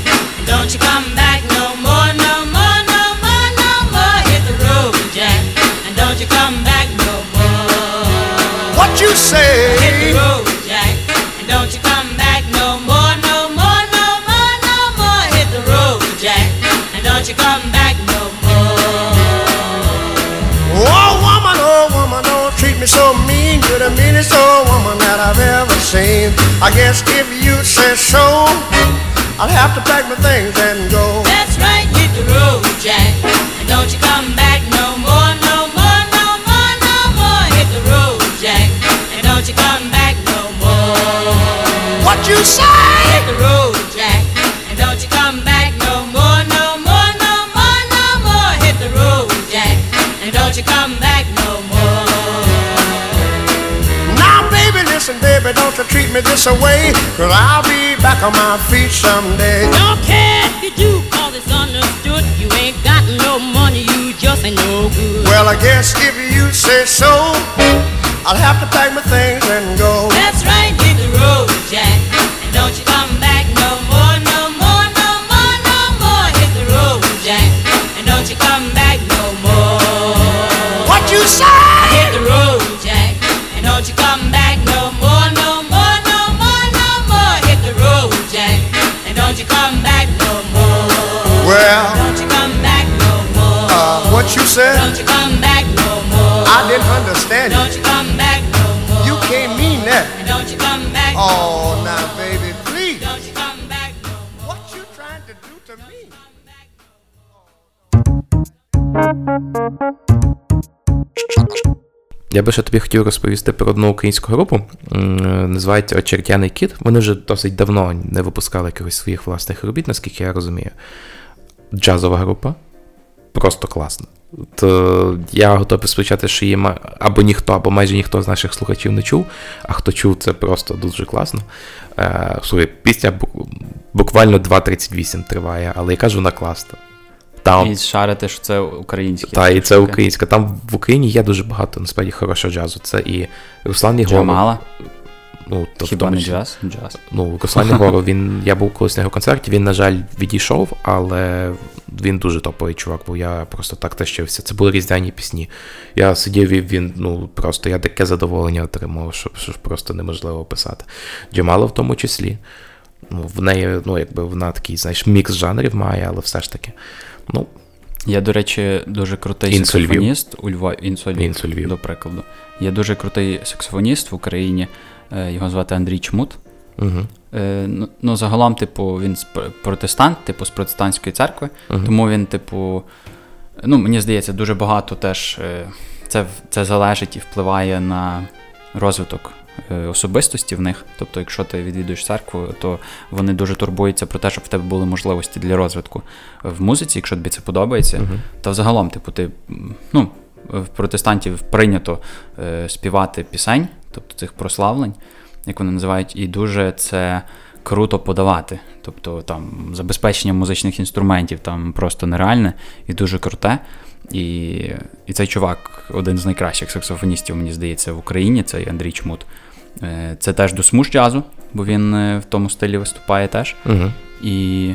Don't you come back no more, no more, no more, no more. Hit the road, Jack. And don't you come back no more. What you say? Hit the road, Jack. Don't you come back no more, no more, no more, no more. Hit the road, Jack, and don't you come back no more. Oh woman, don't treat me so mean. You're the meanest old woman that I've ever seen. I guess if you say so, I'll have to pack my things and go. That's right, hit the road, Jack, and don't you come back no more, no more, no more, no more. Hit the road, Jack, and don't you come back no more. What you say? Hit the road, Jack, and don't you come back no more, no more, no more, no more. Hit the road, Jack, and don't you come back no more. Now, baby, listen, baby, don't you treat me this away, 'cause I'll be back on my feet someday. Don't care if you do, 'cause it's understood. You ain't got no money, you just ain't no good. Well, I guess if you say so, I'll have to pack my things and go. That's right, hit the road, Jack, and don't you come back no more, no more, no more, no more. Hit the road, Jack, and don't you come back no more. What you say? Hit the road, Jack, and don't you come back no more, no more, no more, no more. Hit the road, Jack, and don't you come back no more. Well, don't you come back no more. What you said? Don't you come back no more. I didn't understand it. Oh, now, baby, please. Don't you come back no more. What you trying to do to me? Я би ще тобі хотів розповісти про одну українську групу. Називається «Очертяний кіт». Вони вже досить давно не випускали якихось своїх власних робіт, наскільки я розумію. Джазова група. Просто класно. То я готовий сперечати, що її або ніхто, або майже ніхто з наших слухачів не чув, а хто чув, це просто дуже класно. Пісня буквально 2.38 триває, але яка ж вона класна. Там... І шарити, що це українське. Так, і це українське. Там в Україні є дуже багато, насправді, хорошого джазу. Це і Руслан Єгоров. Ну, то хіба не джаз? Джаз. Ну, Руслан Єгоров, я був колись на його концерті, він, на жаль, відійшов, але він дуже топовий чувак, бо я просто так тащився. Це були різдвяні пісні. Я сидів і він, ну, просто я таке задоволення отримав, що просто неможливо описати. Джамала в тому числі. В неї, ну, якби вона такий, знаєш, мікс жанрів має, але все ж таки, ну... Я, до речі, дуже крутий саксофоніст у Львові. Інсульвів, до прикладу. Я дуже крутий саксофоніст в Україні. Його звати Андрій Чмут. Uh-huh. Ну, загалом, типу, він протестант, типу, з протестантської церкви. Uh-huh. Тому він, типу, ну, мені здається, дуже багато теж це залежить і впливає на розвиток особистості в них. Тобто, якщо ти відвідуєш церкву, то вони дуже турбуються про те, щоб в тебе були можливості для розвитку в музиці, якщо тобі це подобається. Uh-huh. Та взагалом, типу, ти, ну, в протестантів прийнято співати пісень, тобто цих прославлень, як вони називають, і дуже це круто подавати. Тобто там забезпечення музичних інструментів там просто нереальне і дуже круте. І цей чувак, один з найкращих саксофоністів, мені здається, в Україні, цей Андрій Чмут. Це теж до смуш-джазу, бо він в тому стилі виступає теж. Угу. І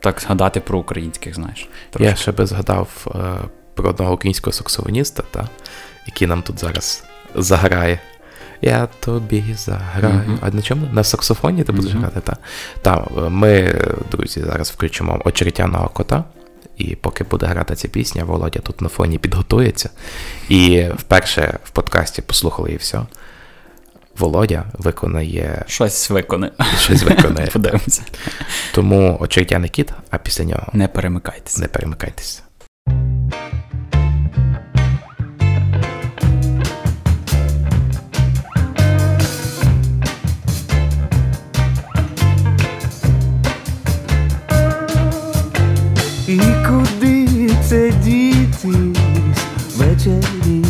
так згадати про українських, знаєш. Трошки. Я ще би згадав про одного українського саксофоніста, який нам тут зараз заграє. Я тобі заграю. Mm-hmm. А на чому? На саксофоні ти будеш грати? Та, ми, друзі, зараз включимо очеретяного кота. І поки буде грати ця пісня, Володя тут на фоні підготується. І вперше в подкасті послухали і все. Володя виконає... Щось виконає. Подивимося. Тому очеретяний кіт, а після нього... Не перемикайтеся. І куди це дітись ввечері?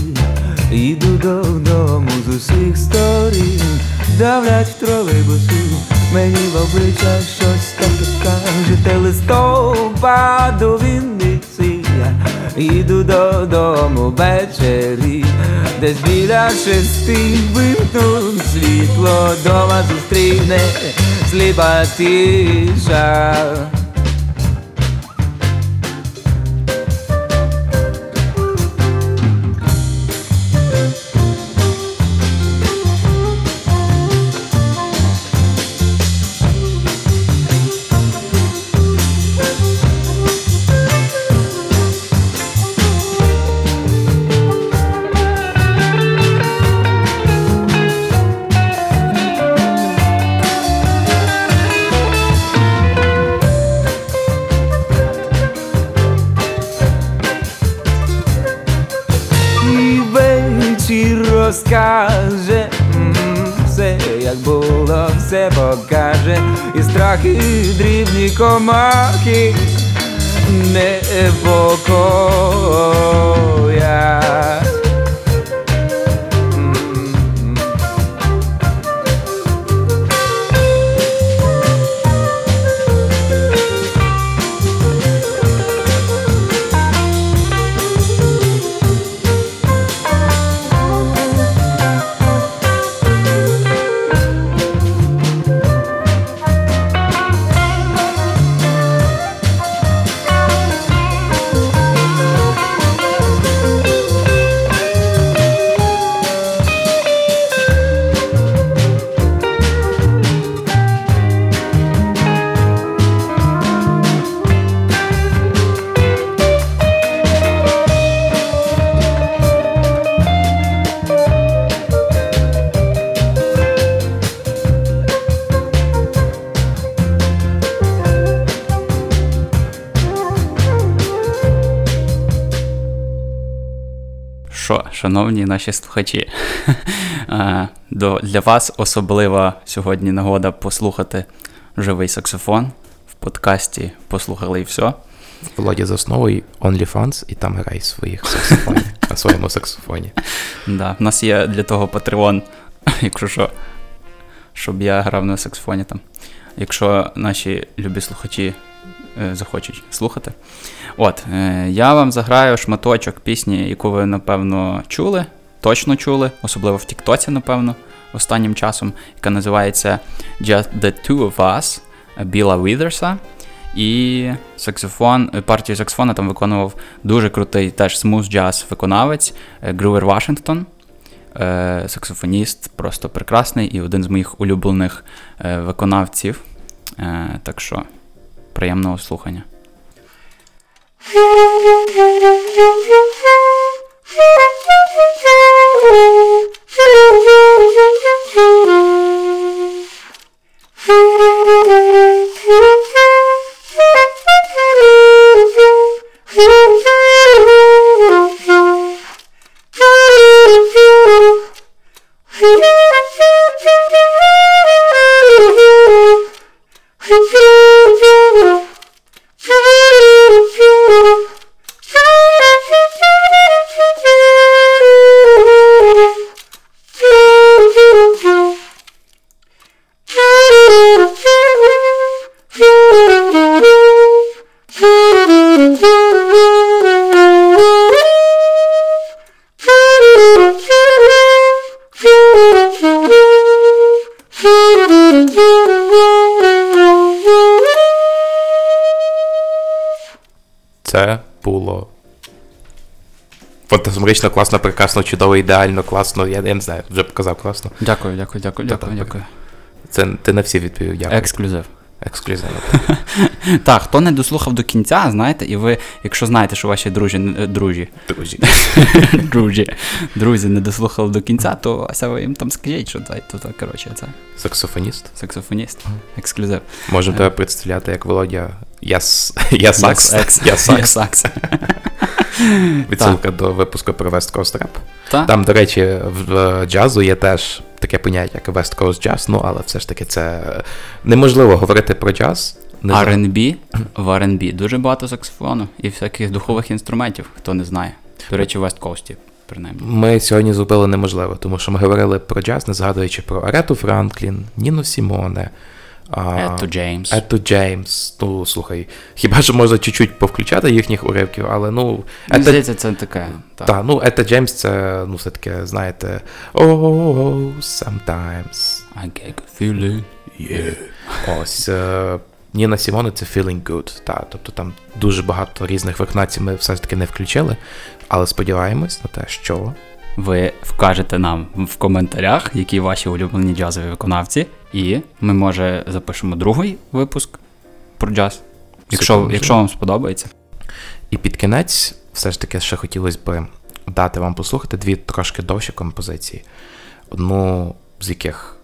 Іду додому з усіх сторін. Давлять в тролейбусі, мені в обличчя щось таке каже. Те листопад у Вінниці. Іду додому ввечері. Десь біля 6 вимкнуть світло. Дома зустріне сліпа тиша. Розкаже все, як було, все покаже. І страхи, дрібні комахи не покоять. Шановні наші слухачі, для вас особлива сьогодні нагода послухати живий саксофон в подкасті «Послухали і всьо». Володя засновує OnlyFans і там грає своїх саксофонів, на своєму саксофоні. Да, в нас є для того Patreon, якщо що, щоб я грав на саксофоні там. Якщо наші любі слухачі захочуть слухати. От, я вам заграю шматочок пісні, яку ви, напевно, чули, точно чули, особливо в Тіктоці, напевно, останнім часом, яка називається Just the Two of Us, Біла Вітерса, і саксофон, партію саксофона там виконував дуже крутий теж смуз-джаз виконавець Грувер Вашингтон, саксофоніст, просто прекрасний і один з моїх улюблених виконавців, так що приємного слухання. Це було фантазморично, класно, прекрасно, чудово, ідеально, класно. Я не знаю, вже показав класно. Дякую. Це ти на всі відповів, дякую. Ексклюзив. Так, хто не дослухав до кінця, знаєте, і ви, якщо знаєте, що ваші друзі не дослухали до кінця, то ася ви їм там скажіть, що це, коротше, це. Саксофоніст. Ексклюзив. Можемо тебе представляти як Володя. Я сакс. Відсилка до випуску про West Coast Rap. Там, до речі, в джазу є теж таке поняття, як West Coast Jazz, але все ж таки це неможливо говорити про джаз. В R&B дуже багато саксофону і всяких духових інструментів, хто не знає. До речі, в West Coast, принаймні. Ми сьогодні зробили неможливо, тому що ми говорили про джаз, не згадуючи про Арету Франклін, Ніну Сімоне, Ету Джеймс. Ну, слухай, хіба що можна чуть-чуть повключати їхніх уривків, але, здається, це таке. Так, Ета Джеймс, це, все-таки, знаєте, sometimes I get a feeling, yeah. Ось, Ніна Сімоне, це feeling good, тобто там дуже багато різних виконавців ми все-таки не включили, але сподіваємось на те, що... Ви вкажете нам в коментарях, які ваші улюблені джазові виконавці, і ми, може, запишемо другий випуск про джаз, якщо вам сподобається. І під кінець, все ж таки, ще хотілося би дати вам послухати дві трошки довші композиції. Одну з яких,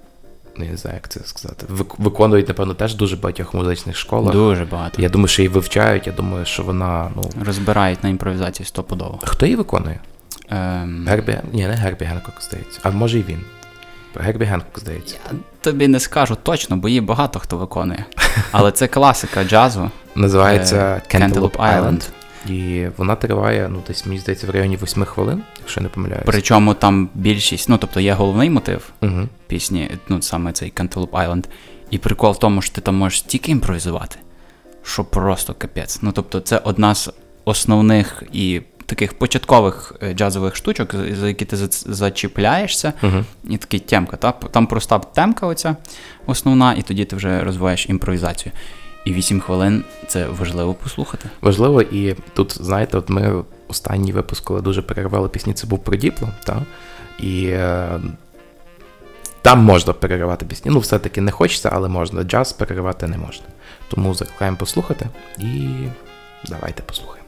не знаю, як це сказати, виконують, напевно, теж дуже багатьох музичних школах. Дуже багато. Я думаю, що її вивчають, я думаю, що вона, розбирають на імпровізації стопудово. Хто її виконує? Не Гербі Генкок, здається. А може і він. Гербі Генкок, здається. Я тобі не скажу точно, бо її багато хто виконує. Але це класика джазу. Називається Cantaloupe Island. І вона триває, десь, мені здається, в районі 8 хвилин, якщо я не помиляюся. Причому там більшість, тобто є головний мотив пісні, саме цей Cantaloupe Island. І прикол в тому, що ти там можеш стільки імпровізувати, що просто капець. Тобто це одна з основних і таких початкових джазових штучок, за які ти зачіпляєшся, і такий темка, там проста темка оця основна, і тоді ти вже розвиваєш імпровізацію. І 8 хвилин – це важливо послухати. Важливо, і тут, знаєте, от ми останній випуск, коли дуже перервали пісні, це був про діпло, і там можна переривати пісні. Все-таки не хочеться, але можна. Джаз переривати не можна. Тому закликаємо послухати, і давайте послухаємо.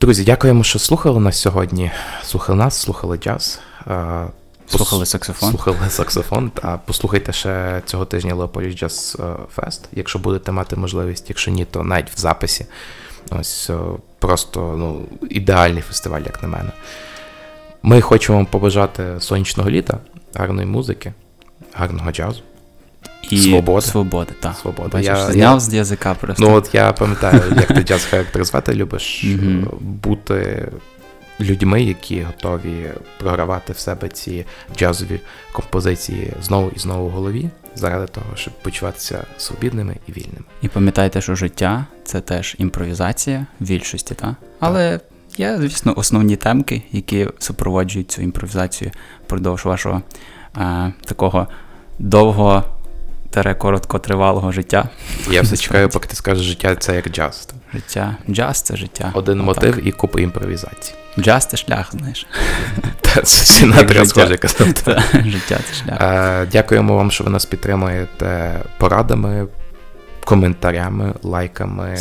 Друзі, дякуємо, що слухали нас сьогодні. Слухали нас, слухали джаз. Слухали саксофон. Слухали саксофон. Та послухайте ще цього тижня Leopolis Jazz Fest, якщо будете мати можливість, якщо ні, то навіть в записі. Ось просто ідеальний фестиваль, як на мене. Ми хочемо вам побажати сонячного літа, гарної музики, гарного джазу. І свободи, так. Свободи. Я зняв з язика просто. Ну от я пам'ятаю, як ти джаз характеризувати любиш. Бути людьми, які готові програвати в себе ці джазові композиції знову і знову в голові, заради того, щоб почуватися свобідними і вільними. І пам'ятайте, що життя – це теж імпровізація в більшості, так? Але є, звісно, основні темки, які супроводжують цю імпровізацію впродовж вашого такого довго короткотривалого життя. Я все чекаю, поки ти скажеш, життя – це як джаз. Джаз – це життя. Один мотив так. І купа імпровізацій. Джаз – це шлях, знаєш. Сінатра схоже, казав. Життя – це шлях. Дякуємо вам, що ви нас підтримуєте порадами, коментарями, лайками.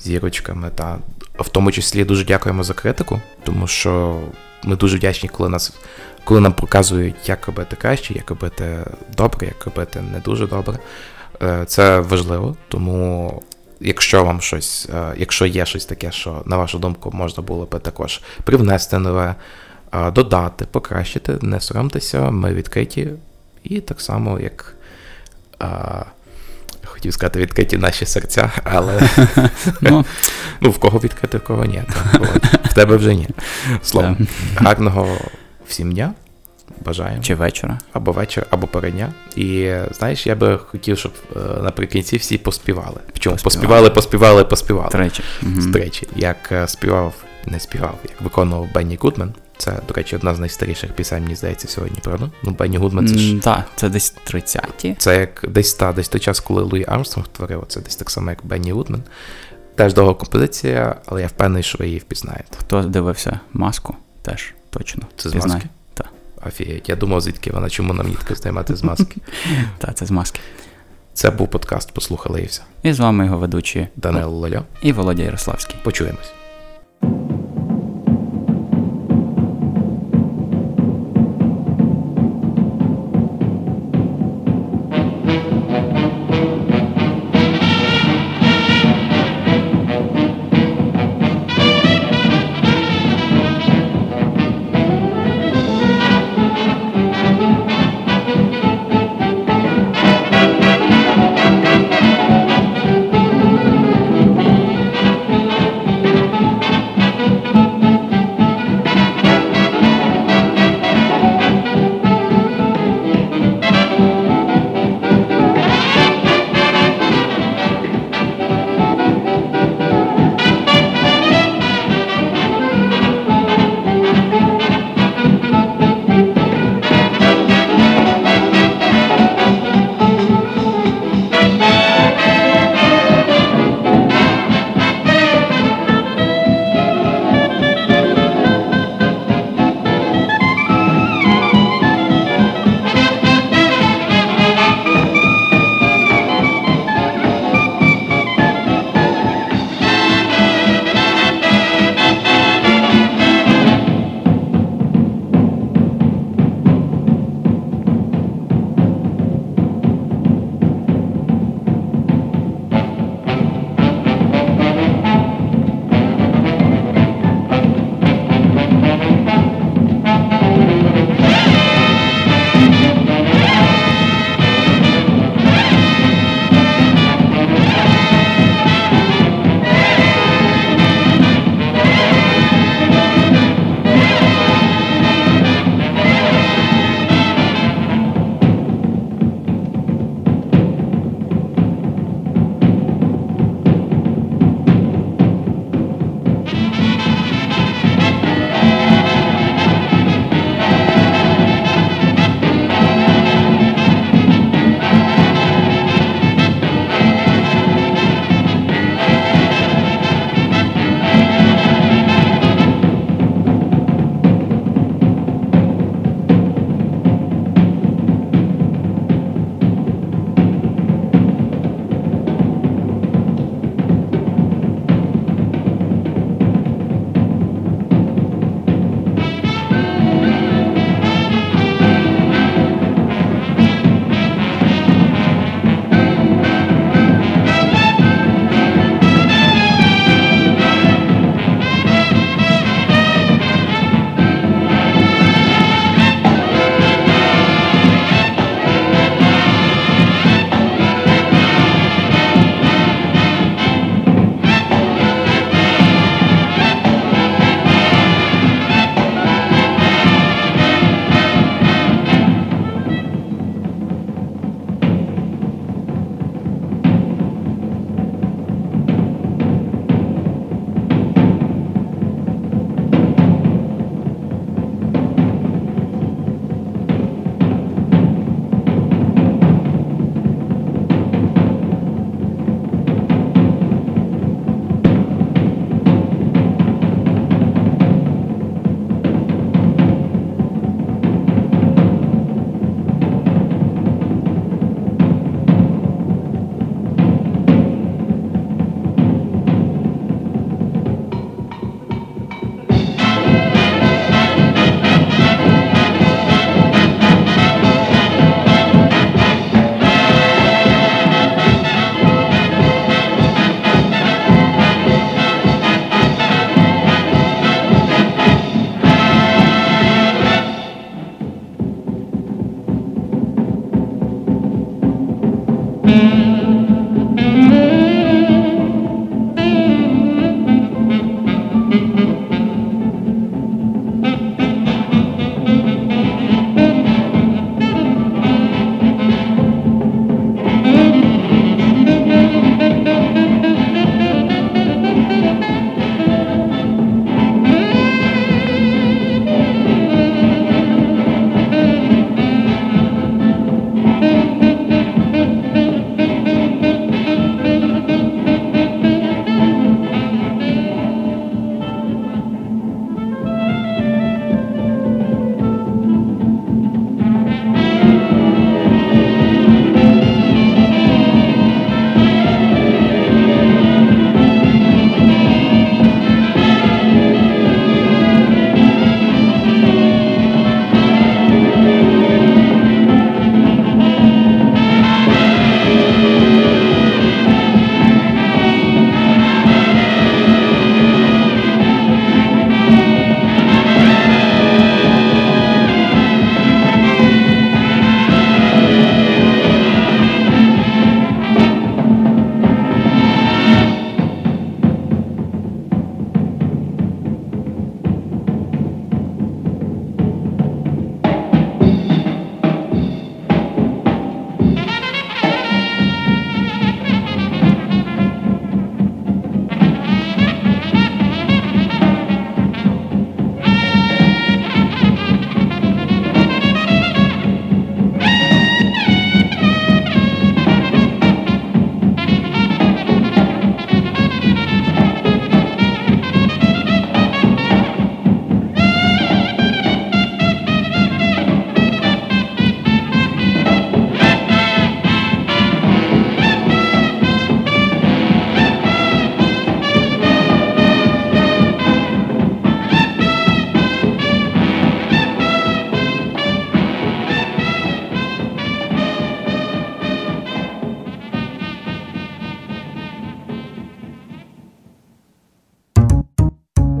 Зірочками. Та в тому числі дуже дякуємо за критику, тому що ми дуже вдячні, коли нам показують, як робити краще, як робити добре, як робити не дуже добре. Це важливо, тому якщо є щось таке, що, на вашу думку, можна було би також привнести нове, додати, покращити, не соромтеся, ми відкриті. І так само, як хотів сказати, відкриті наші серця, але в кого відкрити, в кого ні. В тебе вже ні. Словом, гарного всім дня, бажаємо. Чи вечора. Або вечора, або передня. І, знаєш, я би хотів, щоб наприкінці всі поспівали. Причому поспівали. Тричі. Тричі. Як як виконував Бенні Гудман. Це, до речі, одна з найстаріших пісень, мені здається, сьогодні, правда? Бенні Гудман, це ж... Так, це десь 30-ті. Це як десь той час, коли Луї Армстронг творив, це десь так само, як Бенні Гудман. Теж довга композиція, але я впевнений, що ви її впізнаєте. Хто дивився маску, теж точно. Це з маски? Так. Офігеть. Я думав, звідки вона, чому нам нітка знімати з маски. Так, це з маски. Це був подкаст «Послухали і всьо». І з вами його ведучі Данило Лольо і Володя Ярославський. Почуємось.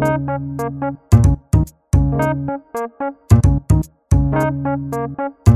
Thank you.